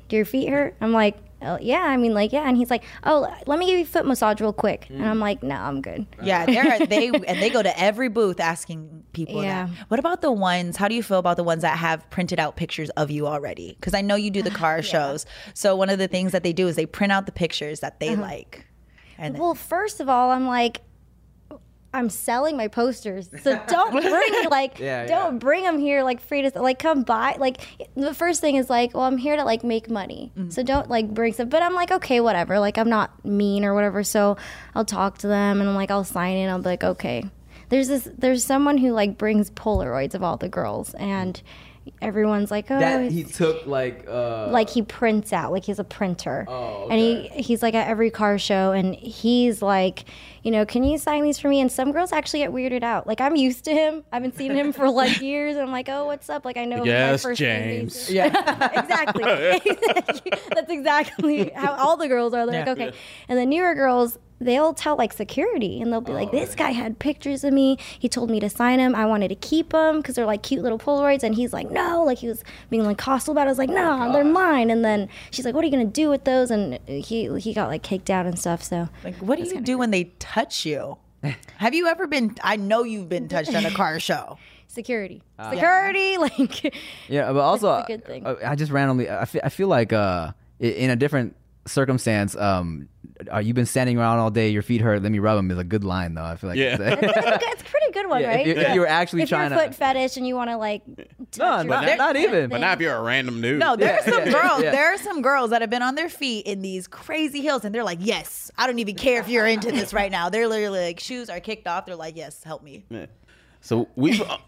I'm like... Oh, yeah, I mean, like, yeah. And he's like, oh, let me give you a foot massage real quick. And I'm like, no, I'm good. Yeah, they go to every booth asking people that. What about the ones, how do you feel about the ones that have printed out pictures of you already? Because I know you do the car shows. So one of the things that they do is they print out the pictures that they like. And well, first of all, I'm like, I'm selling my posters, so don't bring bring them here like free to like come by. Like the first thing is like, well, I'm here to like make money, so don't like bring stuff. But I'm like, okay, whatever. Like I'm not mean or whatever, so I'll talk to them and I'm like, I'll sign in. I'll be like, okay. There's someone who like brings Polaroids of all the girls and. Everyone's like, oh. That he took like... like he prints out, like he's a printer. Oh, okay. And he's like at every car show and he's like, you know, can you sign these for me? And some girls actually get weirded out. Like I'm used to him. I haven't seen him for like years. And I'm like, oh, what's up? Like I know my first James. Movie. Yeah, exactly. That's exactly how all the girls are. They're like, okay. And the newer girls... They'll tell like security and they'll be like, this guy had pictures of me. He told me to sign him. I wanted to keep him because they're like cute little Polaroids. And he's like, no, like he was being like hostile about it. I was like, no, they're mine. And then she's like, what are you going to do with those? And he got like kicked out and stuff. So like, what do you do when they touch you? Have you ever been, I know you've been touched at a car show. Security. Like, yeah, but also a good thing. I just randomly, I feel like in a different circumstance, you've been standing around all day, your feet hurt, let me rub them is a good line though. I feel like it's a pretty good one, right? If you're actually trying to... If you're foot fetish and you want to like... Not even. But not if you're a random dude. No, there are some girls. Yeah. There are some girls that have been on their feet in these crazy heels and they're like, yes, I don't even care if you're into this right now. They're literally like, shoes are kicked off. They're like, yes, help me. Yeah. So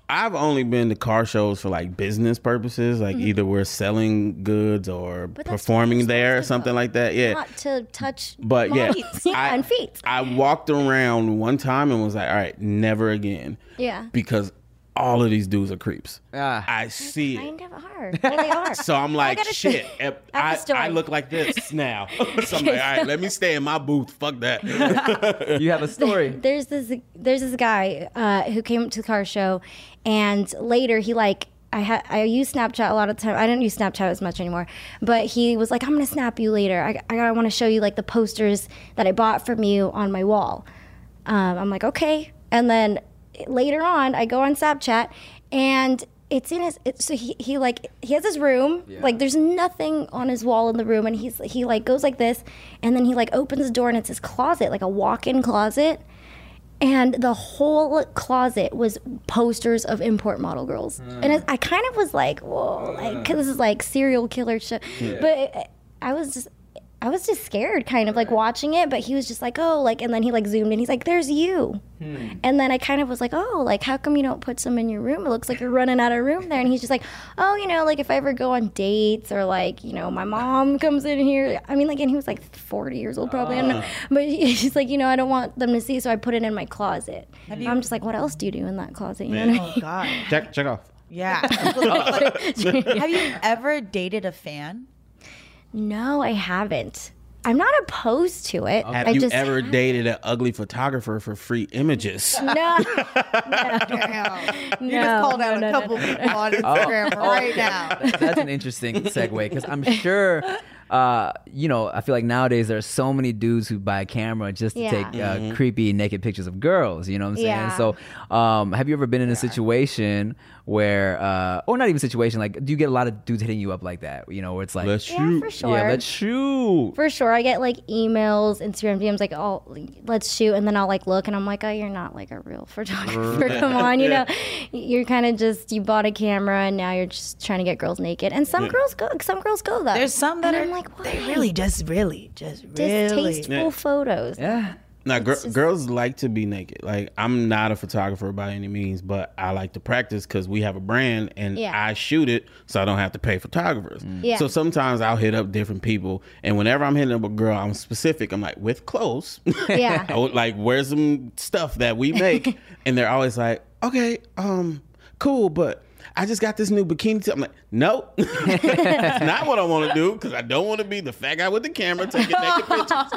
I've only been to car shows for like business purposes, like either we're selling goods or performing there or something like that. Yeah, not to touch. But and feet. I walked around one time and was like, all right, never again. Yeah, because all of these dudes are creeps. I see it. Kind of are. Well, they are. So I'm like, shit. I look like this now. So I'm like, all right, let me stay in my booth. Fuck that. You have a story. There's this guy who came to the car show, and later he like. I use Snapchat a lot of the time. I don't use Snapchat as much anymore. But he was like, I'm gonna snap you later. I want to show you like the posters that I bought from you on my wall. I'm like, okay. And then later on, I go on Snapchat, and It's in his, so he like, he has his room, yeah. Like there's nothing on his wall in the room, and he like goes like this, and then he like opens the door and it's his closet, like a walk-in closet. And the whole closet was posters of import model girls. Mm. And I kind of was like, whoa, like, 'cause this is like serial killer shit. Yeah. But I was just scared, kind of, like, watching it, but he was just like, oh, like, and then he, like, zoomed in. He's like, there's you. Hmm. And then I kind of was like, oh, like, how come you don't put some in your room? It looks like you're running out of room there. And he's just like, oh, you know, like, if I ever go on dates or, like, you know, my mom comes in here. I mean, like, and he was, like, 40 years old probably. I don't know. But he's like, you know, I don't want them to see, so I put it in my closet. I'm just like, what else do you do in that closet? You know what I mean? God. Check off. Yeah. Have you ever dated a fan? No, I haven't. I'm not opposed to it. Have you ever dated an ugly photographer for free images? No. You just called out a couple people on Instagram right now. That's an interesting segue, because I'm sure, you know, I feel like nowadays there are so many dudes who buy a camera just to take creepy naked pictures of girls, you know what I'm saying? Yeah. So have you ever been in a situation where, or not even situation, like, do you get a lot of dudes hitting you up like that? You know, where it's like, let's shoot. For sure. Yeah, let's shoot. For sure. I get like emails, Instagram DMs, like, oh, let's shoot. And then I'll like look and I'm like, oh, you're not like a real photographer. Come on. You know, you're kind of just, you bought a camera and now you're just trying to get girls naked. And some girls go though. There's some that are like, what? They really distasteful photos. Yeah. Now, girls like to be naked. Like, I'm not a photographer by any means, but I like to practice because we have a brand, and I shoot it, so I don't have to pay photographers. Yeah. So sometimes I'll hit up different people, and whenever I'm hitting up a girl, I'm specific. I'm like, with clothes. Yeah. Like, where's some stuff that we make? And they're always like, okay, cool, but I just got this new bikini. I'm like, nope. That's not what I want to do, because I don't want to be the fat guy with the camera taking naked pictures.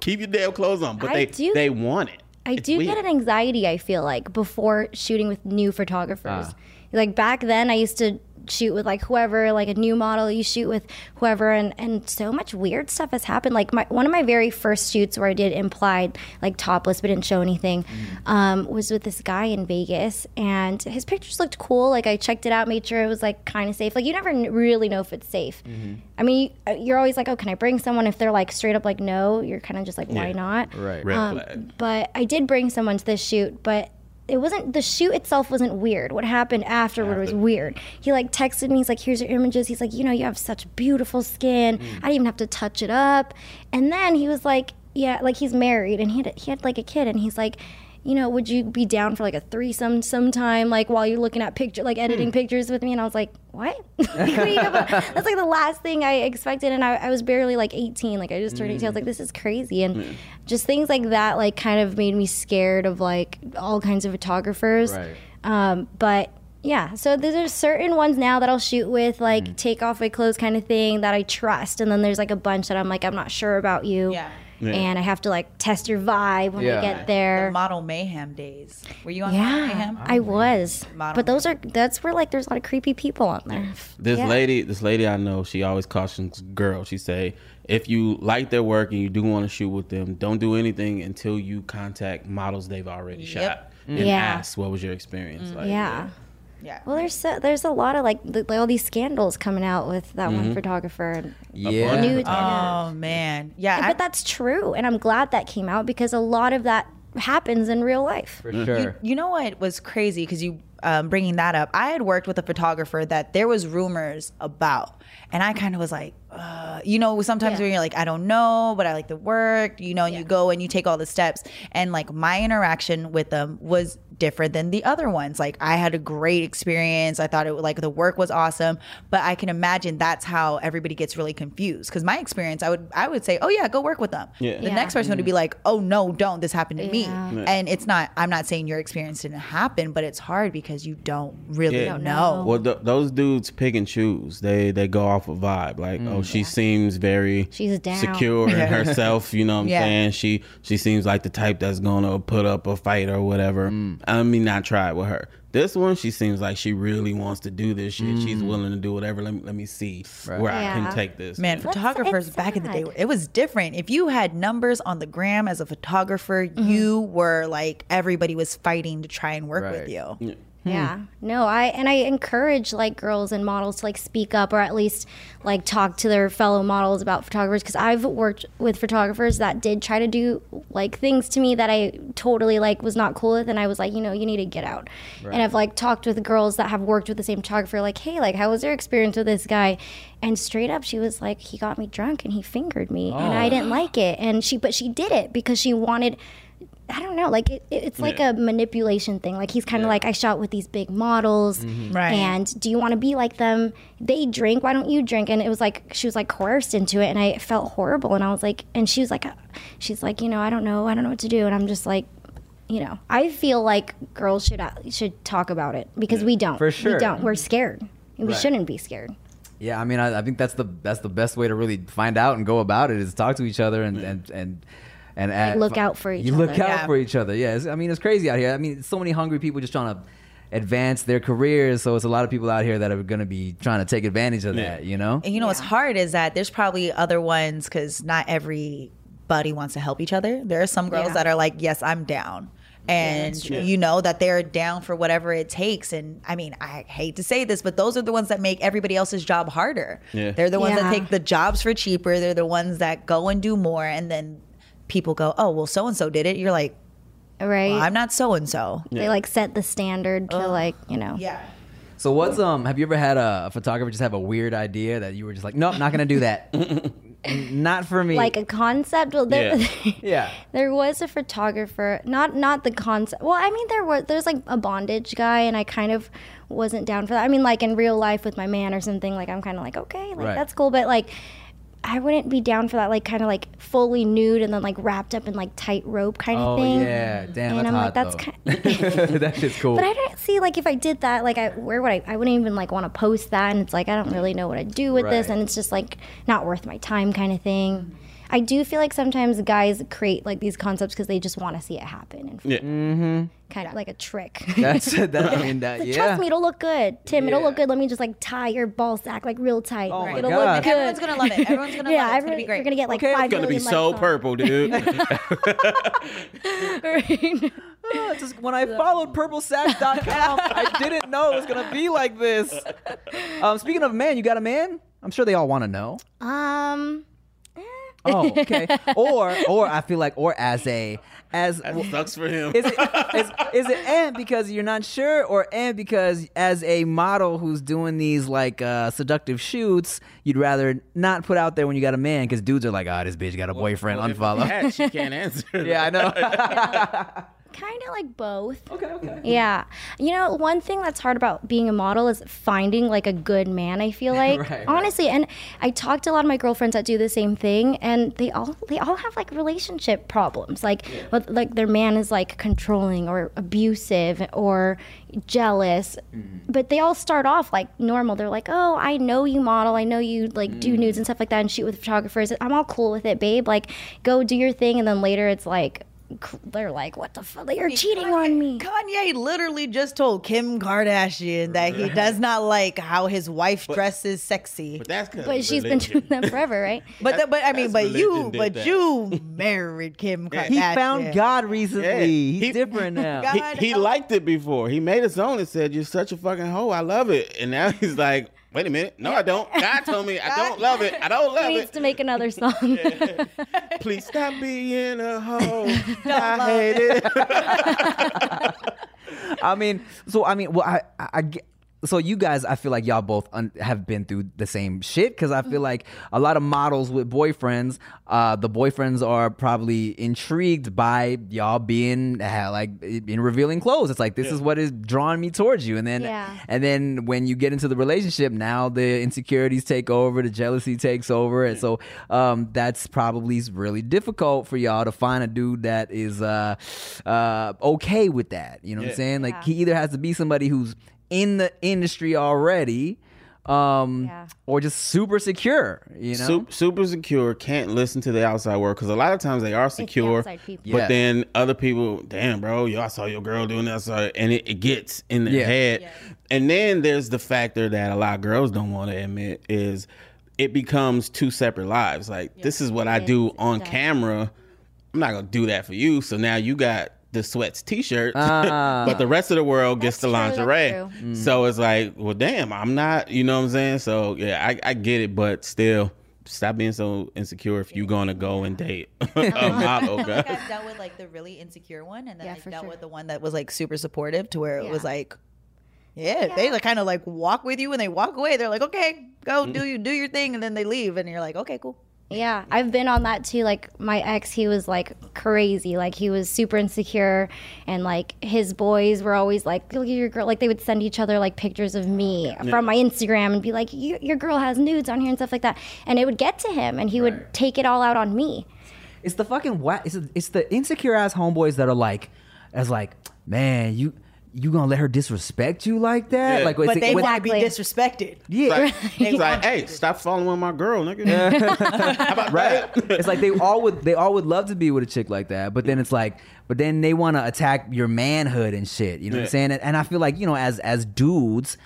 Keep your damn clothes on. But they want it. It's weird. Get an anxiety, I feel like, before shooting with new photographers. Like back then, I used to shoot with like whoever, like a new model, you shoot with whoever, and so much weird stuff has happened. Like one of my very first shoots where I did implied, like topless but didn't show anything, was with this guy in Vegas, and his pictures looked cool. Like I checked it out, made sure it was like kind of safe. Like you never really know if it's safe. Mm-hmm. I mean, you're always like, oh, can I bring someone? If they're like straight up like no, you're kind of just like, why not? Right. Red flag. But I did bring someone to this shoot, but it wasn't, the shoot itself wasn't weird. What happened afterward was weird. He like texted me, he's like, here's your images. He's like, you know, you have such beautiful skin. I didn't even have to touch it up. And then he was like, yeah, like he's married and he had like a kid, and he's like, you know, would you be down for like a threesome sometime, like while you're looking at picture, like editing pictures with me? And I was like, what? That's like the last thing I expected. And I was barely like 18. Like I just turned 18. I was like, this is crazy. And just things like that, like kind of made me scared of like all kinds of photographers. Right. But yeah, so there's certain ones now that I'll shoot with, like take off my clothes kind of thing, that I trust. And then there's like a bunch that I'm like, I'm not sure about you. Yeah. Yeah. And I have to like test your vibe when we get there. The Model Mayhem days. Were you on Model Mayhem? I was. But that's where like there's a lot of creepy people on there. This lady I know, she always cautions girls. She say, if you like their work and you do want to shoot with them, don't do anything until you contact models they've already shot and ask, what was your experience like? Yeah. Yeah. Well, there's a lot of like all these scandals coming out with that one photographer. And nude. Oh man. Yeah. But that's true, and I'm glad that came out, because a lot of that happens in real life. For sure. You know what was crazy, because you bringing that up, I had worked with a photographer that there was rumors about, and I kind of was like, you know, sometimes when you're like, I don't know, but I like the work, you know, and you go and you take all the steps, and like my interaction with them was different than the other ones. Like I had a great experience. I thought it like the work was awesome, but I can imagine that's how everybody gets really confused. Because my experience, I would say, oh yeah, go work with them. Yeah. The next person would be like, oh no, don't. This happened to me. Yeah. And it's not. I'm not saying your experience didn't happen, but it's hard because you don't really know. Well, those dudes pick and choose. They go off a vibe. Like, oh, she seems very secure in herself. You know what I'm saying? She seems like the type that's gonna put up a fight or whatever. I mean, I tried with her. This one, she seems like she really wants to do this shit. Mm. She's willing to do whatever. Let me see where I can take this. Man, photographers back in the day, it was different. If you had numbers on the gram as a photographer, you were like, everybody was fighting to try and work with you. Yeah. Yeah. No, I encourage like girls and models to like speak up or at least like talk to their fellow models about photographers, because I've worked with photographers that did try to do like things to me that I totally like was not cool with, and I was like, you know, you need to get out. Right. And I've like talked with girls that have worked with the same photographer, like, hey, like how was your experience with this guy? And straight up she was like, he got me drunk and he fingered me and I didn't like it. And she did it because she wanted, I don't know, like it's like a manipulation thing. Like he's kind of like, I shot with these big models, and do you want to be like them? They drink, why don't you drink? And it was like, she was like coerced into it, and I felt horrible. And I was like, and she was like, she's like, you know, I don't know what to do. And I'm just like, you know, I feel like girls should talk about it, because we don't. For sure. We don't. We're scared. And we shouldn't be scared. Yeah, I mean, I think that's the best way to really find out and go about it, is talk to each other and like look out for each other. You look out for each other. Yeah, I mean, it's crazy out here. I mean, so many hungry people just trying to advance their careers. So it's a lot of people out here that are going to be trying to take advantage of that, you know? And you know what's hard is that there's probably other ones, because not everybody wants to help each other. There are some girls that are like, yes, I'm down. And you know that they're down for whatever it takes. And I mean, I hate to say this, but those are the ones that make everybody else's job harder. Yeah. They're the ones that take the jobs for cheaper. They're the ones that go and do more, and then people go, oh, well, so-and-so did it. You're like, right, well, I'm not so-and-so. Yeah. They like set the standard to like, you know. Yeah. So what's, have you ever had a photographer just have a weird idea that you were just like, nope, not going to do that? Not for me. Like a concept? Well, there, there was a photographer, not the concept. Well, I mean, there's like a bondage guy, and I kind of wasn't down for that. I mean, like in real life with my man or something, like I'm kind of like, okay, like that's cool. But like, I wouldn't be down for that, like kind of like fully nude and then like wrapped up in like tight rope kind of thing. Oh yeah, damn, and that's hot, like, that's kind of that shit's cool. But I don't see, like if I did that, like I wouldn't even like want to post that, and it's like I don't really know what I'd do with this, and it's just like not worth my time kind of thing. I do feel like sometimes guys create like these concepts because they just want to see it happen. And kind of like a trick. That, yeah. Trust me, it'll look good. Tim, it'll look good. Let me just like tie your ball sack like real tight. Oh my God. Look good. Everyone's going to love it. Everyone's going to love it. It's going to be great. You're going to get like 5 million. It's going to be so purple, dude. Right. Oh, just, when I followed purplesack.com, I didn't know it was going to be like this. Speaking of a man, you got a man? I'm sure they all want to know. Oh, okay. Or I feel like, or as that sucks for him. Is it and because you're not sure, or and because as a model who's doing these like seductive shoots, you'd rather not put out there when you got a man, because dudes are like, this bitch got a boyfriend, unfollow. She can't answer. Yeah, I know. Kind of like both. Okay. Yeah. You know, one thing that's hard about being a model is finding like a good man, I feel like. Honestly, and I talked to a lot of my girlfriends that do the same thing, and they all have like relationship problems. Like with, like their man is like controlling or abusive or jealous. But they all start off like normal. They're like, "Oh, I know you model. I know you like do nudes and stuff like that and shoot with photographers. I'm all cool with it, babe. Like go do your thing." And then later it's like they're like, what the fuck? You're cheating on me. Kanye literally just told Kim Kardashian that he does not like how his wife dresses sexy. But that's because she's been doing that forever, right? You married Kim Kardashian. He found God recently. Yeah. He's different now. He liked it before. He made a song that said, "You're such a fucking hoe. I love it." And now he's like, wait a minute. No, I don't. God told me I don't love it. I don't love it. He needs to make another song. Please stop being a hoe. I hate it. So you guys, I feel like y'all both have been through the same shit, because I feel like a lot of models with boyfriends, the boyfriends are probably intrigued by y'all being in revealing clothes. It's like, this is what is drawing me towards you. And then and then when you get into the relationship, now the insecurities take over, the jealousy takes over. And so that's probably really difficult for y'all to find a dude that is okay with that. You know what I'm saying? Like he either has to be somebody who's in the industry already, Or just super secure, you know, super secure. Can't listen to the outside world, because a lot of times they are secure, but then other people, damn bro, yo, I saw your girl doing that, and it gets in their head. And then there's the factor that a lot of girls don't want to admit is it becomes two separate lives. Like this is what I do on camera. I'm not gonna do that for you. So now you got the sweats t-shirt, but the rest of the world gets the lingerie. So it's like, well, damn, I'm not, you know what I'm saying? So yeah, I get it, but still, stop being so insecure if you're going to go and date a model. I feel like I've dealt with like the really insecure one, and then I dealt with the one that was like super supportive, to where it was like, they like kind of like walk with you, when they walk away, they're like, okay, go do your thing, and then they leave, and you're like, okay, cool. Yeah, I've been on that too. Like my ex, he was like crazy. Like he was super insecure, and like his boys were always like, "Look at your girl." Like they would send each other like pictures of me from my Instagram and be like, "Your girl has nudes on here" and stuff like that. And it would get to him, and he would take it all out on me. It's the fucking it's the insecure ass homeboys that are like, man, you gonna let her disrespect you like that? Yeah. Like, but they want to be disrespected. Yeah, it's like, hey, stop following my girl, nigga. How about that? It's like they all would love to be with a chick like that, but then it's like, but then they want to attack your manhood and shit. You know what I'm saying? And I feel like, you know, as dudes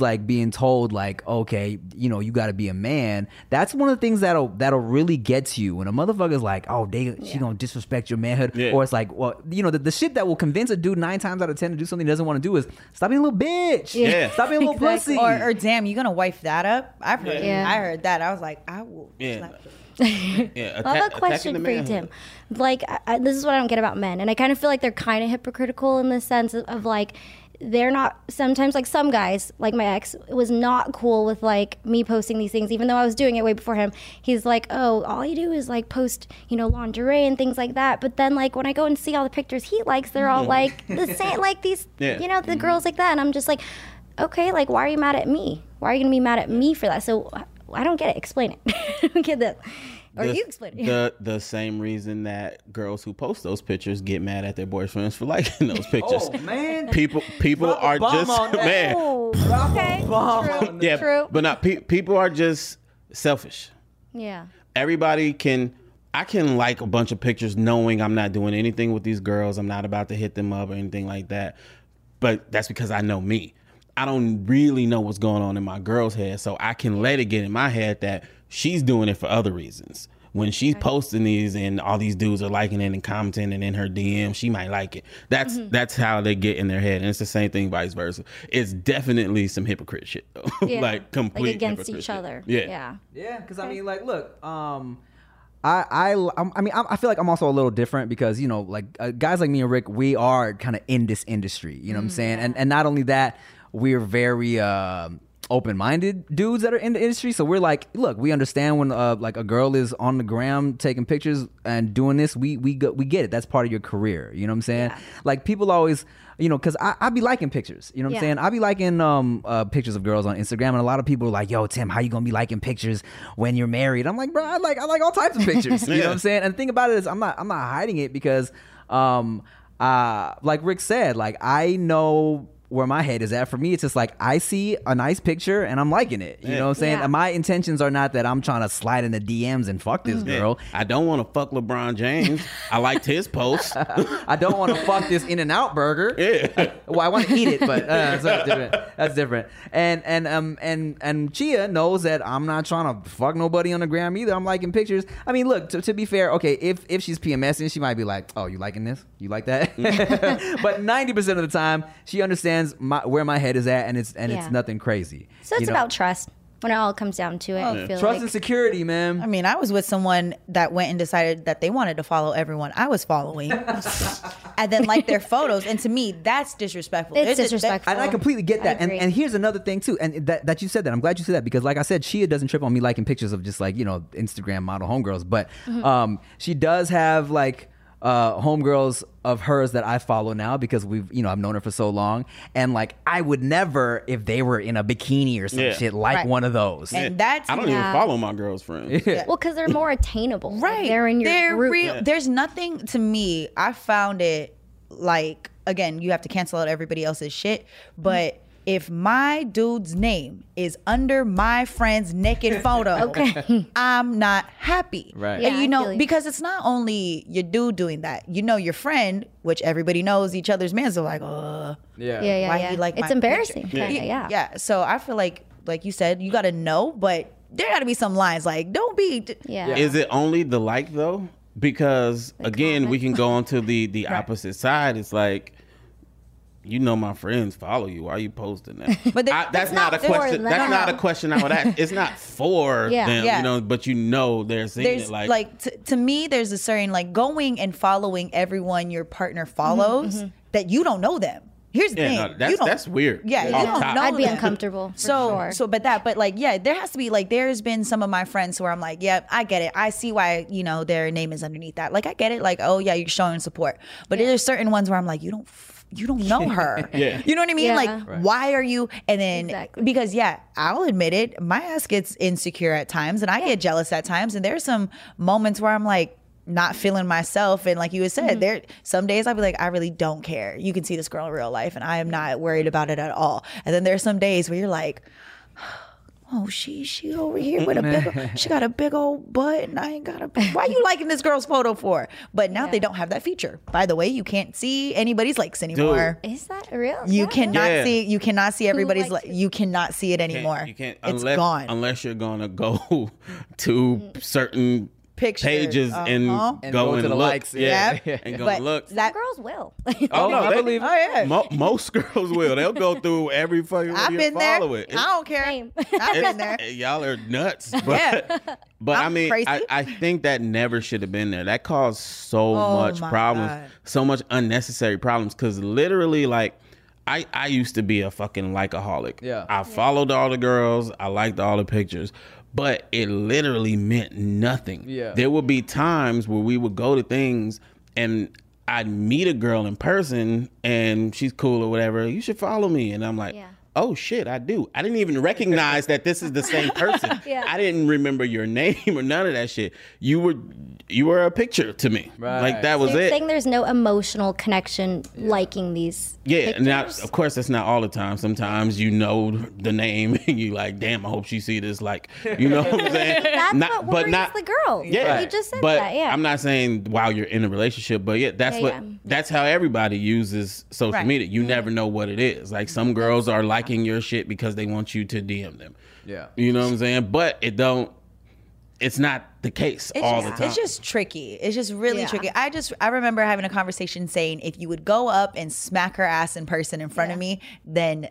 like being told like, okay, you know, you got to be a man. That's one of the things that'll really get to you when a motherfucker's like, oh, she gonna disrespect your manhood, or it's like, well, you know, the shit that will convince a dude 9 times out of 10 to do something he doesn't want to do is stop being a little bitch, stop being a little pussy, or damn, you gonna wife that up. I've heard, I heard that. I was like, I will slap you. I have a question for you, Tim. Like, this is what I don't get about men, and I kind of feel like they're kind of hypocritical in the sense of like, they're not sometimes, like some guys, like my ex was not cool with like me posting these things, even though I was doing it way before him. He's like, oh, all you do is like post, you know, lingerie and things like that. But then like when I go and see all the pictures he likes, they're all like the same, like these, you know, the girls like that. And I'm just like, okay, like, why are you mad at me? Why are you gonna be mad at me for that? So I don't get it. Explain it. I don't get that. Or you explain it. The same reason that girls who post those pictures get mad at their boyfriends for liking those pictures. Oh man, people are just mad. Okay, true. Yeah, true. But not people are just selfish. Yeah. Everybody can. I can like a bunch of pictures knowing I'm not doing anything with these girls. I'm not about to hit them up or anything like that. But that's because I know me. I don't really know what's going on in my girl's head, so I can let it get in my head that she's doing it for other reasons. When she's posting these and all these dudes are liking it and commenting and in her DM, she might like it. That's that's how they get in their head, and it's the same thing vice versa. It's definitely some hypocrite shit though, like complete like against each other. Yeah. Because I mean, like, look, I feel like I'm also a little different because, you know, like guys like me and Rick, we are kind of in this industry. You know what I'm saying? And not only that, we're very open-minded dudes that are in the industry. So we're like, look, we understand when like a girl is on the gram taking pictures and doing this, we get it. That's part of your career. You know what I'm saying? Yeah. Like people always, you know, because I be liking pictures. You know what I'm saying? I be liking pictures of girls on Instagram, and a lot of people are like, yo, Tim, how you gonna be liking pictures when you're married? I'm like, bro, I like all types of pictures. You know what I'm saying? And the thing about it is I'm not hiding it because like Rick said, like I know where my head is at. For me, it's just like I see a nice picture and I'm liking it. You know what I'm saying? And my intentions are not that I'm trying to slide in the DMs and fuck this girl. I don't want to fuck LeBron James. I liked his post. I don't want to fuck this In-N-Out burger. Well, I want to eat it, but that's different. And Chia knows that I'm not trying to fuck nobody on the gram either. I'm liking pictures. I mean, look, to be fair, okay, if she's PMSing, she might be like, oh, you liking this? You like that? But 90% of the time, she understands where my head is at, and it's nothing crazy. So it's about trust when it all comes down to it. Oh, I feel trust like. And security, man. I mean, I was with someone that went and decided that they wanted to follow everyone I was following, and then liked their photos. And to me, that's disrespectful. It's disrespectful. And I completely get that. And here's another thing too, and that you said that. I'm glad you said that because, like I said, Shia doesn't trip on me liking pictures of just like, you know, Instagram model homegirls, but she does have like homegirls of hers that I follow now because we've, you know, I've known her for so long, and like I would never, if they were in a bikini or some shit, like one of those. And that's I don't even follow my girls' friends. Well, because they're more attainable, right? Like they're in your group. Real. Yeah. There's nothing to me. I found it like, again, you have to cancel out everybody else's shit, but if my dude's name is under my friend's naked photo, okay, I'm not happy. Right. Yeah, and you know, because it's not only your dude doing that. You know, your friend, which everybody knows each other's mans are like, oh, yeah, yeah, yeah. Why yeah. You like it's embarrassing. Yeah. Yeah. Yeah. So I feel like you said, you got to know, but there got to be some lines like, don't be. Yeah. Is it only the like though? Because the again, comment. We can go on to the right. opposite side. It's like, you know my friends follow you. Why are you posting that? But that's not a question. That's not a question I would ask. It's not for them, you know. But you know they're seeing it. Like to me, there's a certain like going and following everyone your partner follows that you don't know them. Here's the thing. No, that's weird. Yeah, you don't know. I'd be uncomfortable. But there has to be like there's been some of my friends where I'm like, yeah, I get it. I see why, you know, their name is underneath that. Like I get it. Like, oh yeah, you're showing support. But there's certain ones where I'm like, you don't know her. Yeah. You know what I mean? Yeah. Like, why are you? And then, because I'll admit it, my ass gets insecure at times and I get jealous at times. And there's some moments where I'm like, not feeling myself. And like you had said, there some days I'll be like, I really don't care. You can see this girl in real life and I am not worried about it at all. And then there's some days where you're like, oh, she over here with a big, she got a big old butt and I ain't got a, why are you liking this girl's photo for? But now they don't have that feature. By the way, you can't see anybody's likes anymore. Dude. Is that real? You cannot see everybody's like, you cannot see it anymore. You can't, it's gone. Unless you're going to go to certain pictures, pages and go and look. Likes, yeah. And go but look. That girls will. Oh no, they believe. Oh yeah. Most girls will. They'll go through every fucking. I've been there. Follow it. I don't care. I've been there. Y'all are nuts. But, but I mean, I think that never should have been there. That caused so much problems, so much unnecessary problems. Because literally, like, I used to be a fucking likeaholic. Yeah. I followed all the girls. I liked all the pictures. But it literally meant nothing. Yeah. There would be times where we would go to things and I'd meet a girl in person and she's cool or whatever. You should follow me. And I'm like, oh shit, I do. I didn't even recognize that this is the same person. I didn't remember your name or none of that shit. You were a picture to me. Right. Like that was it. Saying there's no emotional connection liking these pictures. Now of course that's not all the time. Sometimes you know the name and you like, damn, I hope she see this. Like, you know what I'm saying? That's not, what worries the girl. Yeah. You just said that. Yeah. I'm not saying while you're in a relationship, but that's how everybody uses social media. You never know what it is. Like some girls are like your shit because they want you to DM them. Yeah. You know what I'm saying? But it's not the case all the time. It's just tricky. It's just really tricky. I remember having a conversation saying if you would go up and smack her ass in person in front of me, then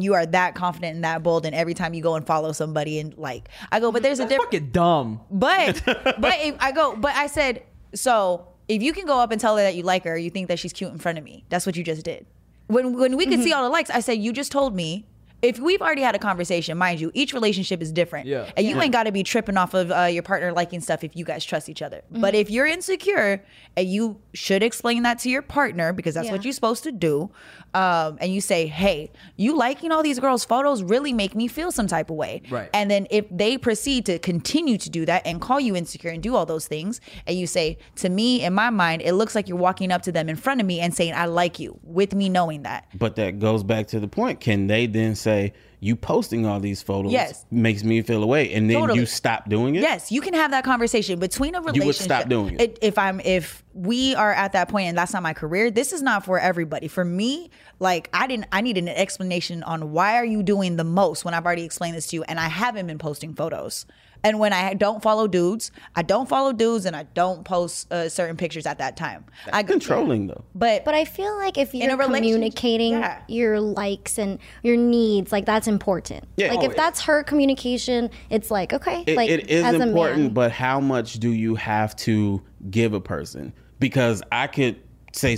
you are that confident and that bold and every time you go and follow somebody and like I go, but there's a difference. Fucking dumb. I said, so if you can go up and tell her that you like her, you think that she's cute in front of me. That's what you just did. When we could see all the likes, I said, you just told me, if we've already had a conversation, mind you, each relationship is different. Yeah. And you ain't got to be tripping off of your partner liking stuff if you guys trust each other. Mm-hmm. But if you're insecure, and you should explain that to your partner because that's what you're supposed to do. And you say, hey, you liking all these girls' photos really make me feel some type of way. Right. And then if they proceed to continue to do that and call you insecure and do all those things, and you say, to me, in my mind, it looks like you're walking up to them in front of me and saying, I like you, with me knowing that. But that goes back to the point. Can they then say, you posting all these photos makes me feel away, and then you stop doing it? Yes, you can have that conversation between a relationship. You would stop doing it. If we are at that point and that's not my career, this is not for everybody. For me, like I needed an explanation on why are you doing the most when I've already explained this to you and I haven't been posting photos. And when I don't follow dudes and I don't post certain pictures at that time. That's controlling though. But I feel like if you're communicating your likes and your needs, like that's important. Yeah. Like if that's her communication, it's like, okay. It is as important, a man. But how much do you have to give a person? Because I could say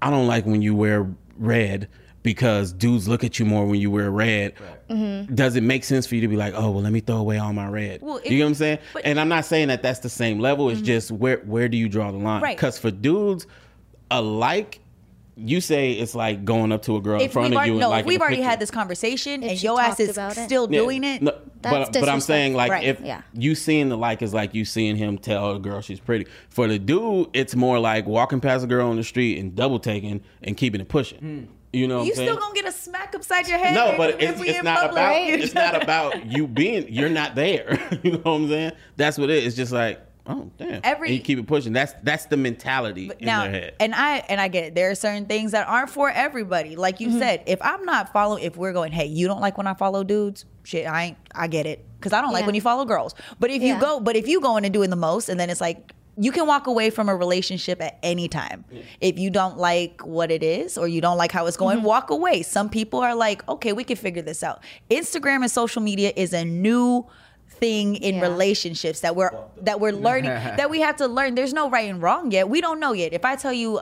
I don't like when you wear red. Because dudes look at you more when you wear red. Right. Mm-hmm. Does it make sense for you to be like, oh, well, let me throw away all my red? Well, you know what I'm saying? And I'm not saying that that's the same level. It's just where do you draw the line? Because for dudes, you say it's like going up to a girl in front of you. We've already had this conversation and your ass is still doing it. No, but I'm saying like if you seeing the like is like you seeing him tell a girl she's pretty. For the dude, it's more like walking past a girl on the street and double taking and keeping it pushing. You know, you still gonna get a smack upside your head. No, but it's not public, about right? It's not about you being. You're not there. You know what I'm saying? That's what it is. It's just like, oh damn. And you keep it pushing. That's the mentality in their head. And I get it. There are certain things that aren't for everybody. Like you said, if I'm not following, if we're going, hey, you don't like when I follow dudes. Shit, I get it, because I don't like when you follow girls. But if you go, in and doing the most, and then it's like. You can walk away from a relationship at any time. Yeah. If you don't like what it is or you don't like how it's going, walk away. Some people are like, okay, we can figure this out. Instagram and social media is a new thing in relationships that we're learning, that we have to learn. There's no right and wrong yet. We don't know yet. If I tell you,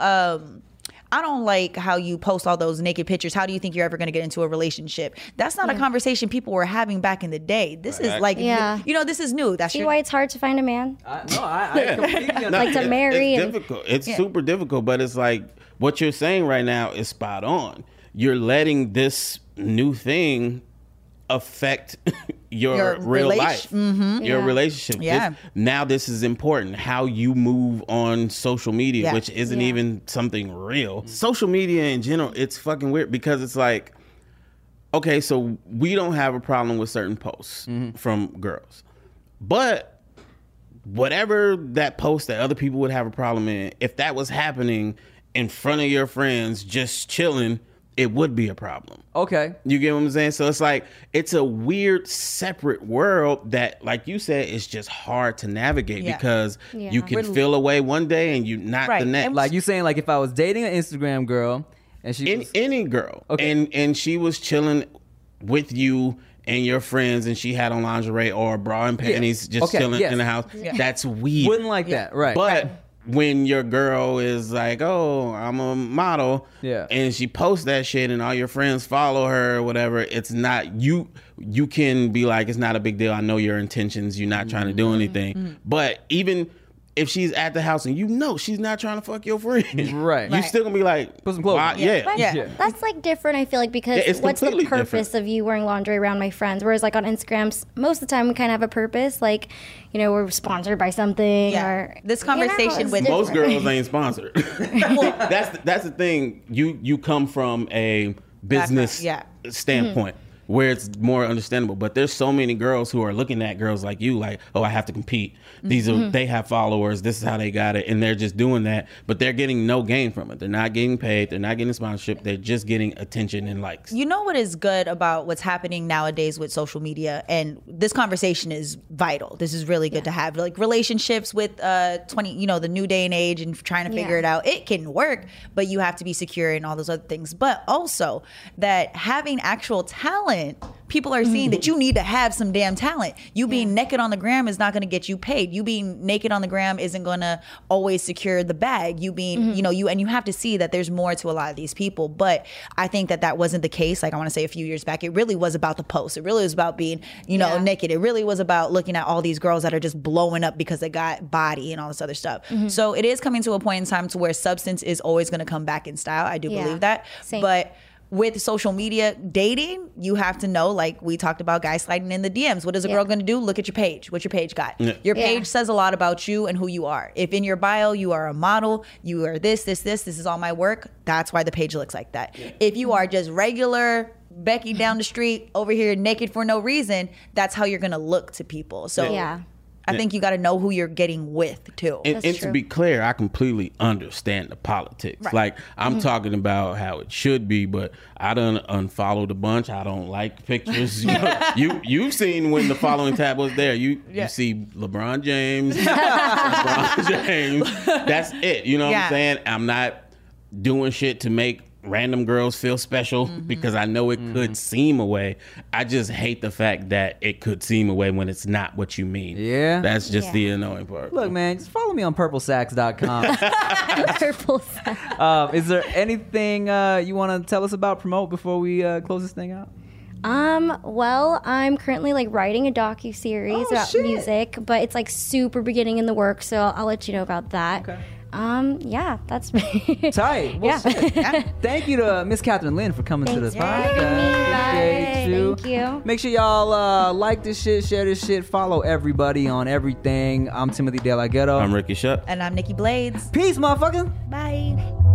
I don't like how you post all those naked pictures. How do you think you're ever going to get into a relationship? That's not a conversation people were having back in the day. This is like, you know, this is new. That's why it's hard to find a man. I completely understand. Like to marry. It's difficult. It's super difficult, but it's like what you're saying right now is spot on. You're letting this new thing affect your real life, your relationship. Yeah. Now this is important, how you move on social media, which isn't even something real. Social media in general, it's fucking weird because it's like, okay, so we don't have a problem with certain posts from girls, but whatever that post that other people would have a problem in, if that was happening in front of your friends, just chilling, it would be a problem. Okay. You get what I'm saying? So it's like, it's a weird separate world that, like you said, it's just hard to navigate because you can feel away one day and you not the next. Like you saying, like if I was dating an Instagram girl and she was... Any girl. Okay. And she was chilling with you and your friends and she had on lingerie or bra and panties just chilling in the house. Yeah. That's weird. Wouldn't like that. Right. But... when your girl is like, oh, I'm a model, and she posts that shit and all your friends follow her or whatever, it's not, you can be like, it's not a big deal. I know your intentions. You're not trying to do anything. But even if she's at the house and you know she's not trying to fuck your friend, you're still going to be like, put some clothes on. That's like different, I feel like, because what's the purpose of you wearing laundry around my friends? Whereas like on Instagram, most of the time we kind of have a purpose, like, you know, we're sponsored by something. Yeah. Or this conversation with most girls ain't sponsored. That's the thing. You come from a business standpoint where it's more understandable. But there's so many girls who are looking at girls like you, like, oh, I have to compete. These are they have followers. This is how they got it, and they're just doing that. But they're getting no gain from it. They're not getting paid. They're not getting sponsorship. They're just getting attention and likes. You know what is good about what's happening nowadays with social media, and this conversation is vital. This is really good to have, like relationships with the new day and age, and trying to figure it out. It can work, but you have to be secure and all those other things. But also that having actual talent, people are seeing that you need to have some damn talent. You being naked on the gram is not going to get you paid. You being naked on the gram isn't going to always secure the bag. You being, and you have to see that there's more to a lot of these people. But I think that wasn't the case. Like I want to say a few years back, it really was about the post. It really was about being, naked. It really was about looking at all these girls that are just blowing up because they got body and all this other stuff. So it is coming to a point in time to where substance is always going to come back in style. I do believe that. Same. But with social media dating, you have to know, like we talked about, guys sliding in the DMs. What is a girl going to do? Look at your page. What your page got? Yeah. Your page says a lot about you and who you are. If in your bio you are a model, you are this is all my work, that's why the page looks like that. Yeah. If you are just regular Becky down the street over here naked for no reason, that's how you're going to look to people. So I think you got to know who you're getting with too. And to be clear, I completely understand the politics. Right. Like I'm talking about how it should be, but I done unfollowed a bunch. I don't like pictures. You've seen when the following tab was there. You see LeBron James. That's it. You know what I'm saying? I'm not doing shit to make random girls feel special because I know it could seem a way. I just hate the fact that it could seem a way when it's not what you mean. Yeah. That's just the annoying part. Look, man, just follow me on purplesacks.com. Purple Sacks. Is there anything you want to tell us about, promote, before we close this thing out? Well, I'm currently like writing a docuseries about music, but it's like super beginning in the works, so I'll let you know about that. Okay. That's me. Tight. Well, thank you to Miss Catherine Lynn for coming to this podcast. Thank you. Make sure y'all like this shit, share this shit, follow everybody on everything. I'm Timothy DeLaGhetto. I'm Ricky Shucks. And I'm Nikki Blades. Peace, motherfucker. Bye.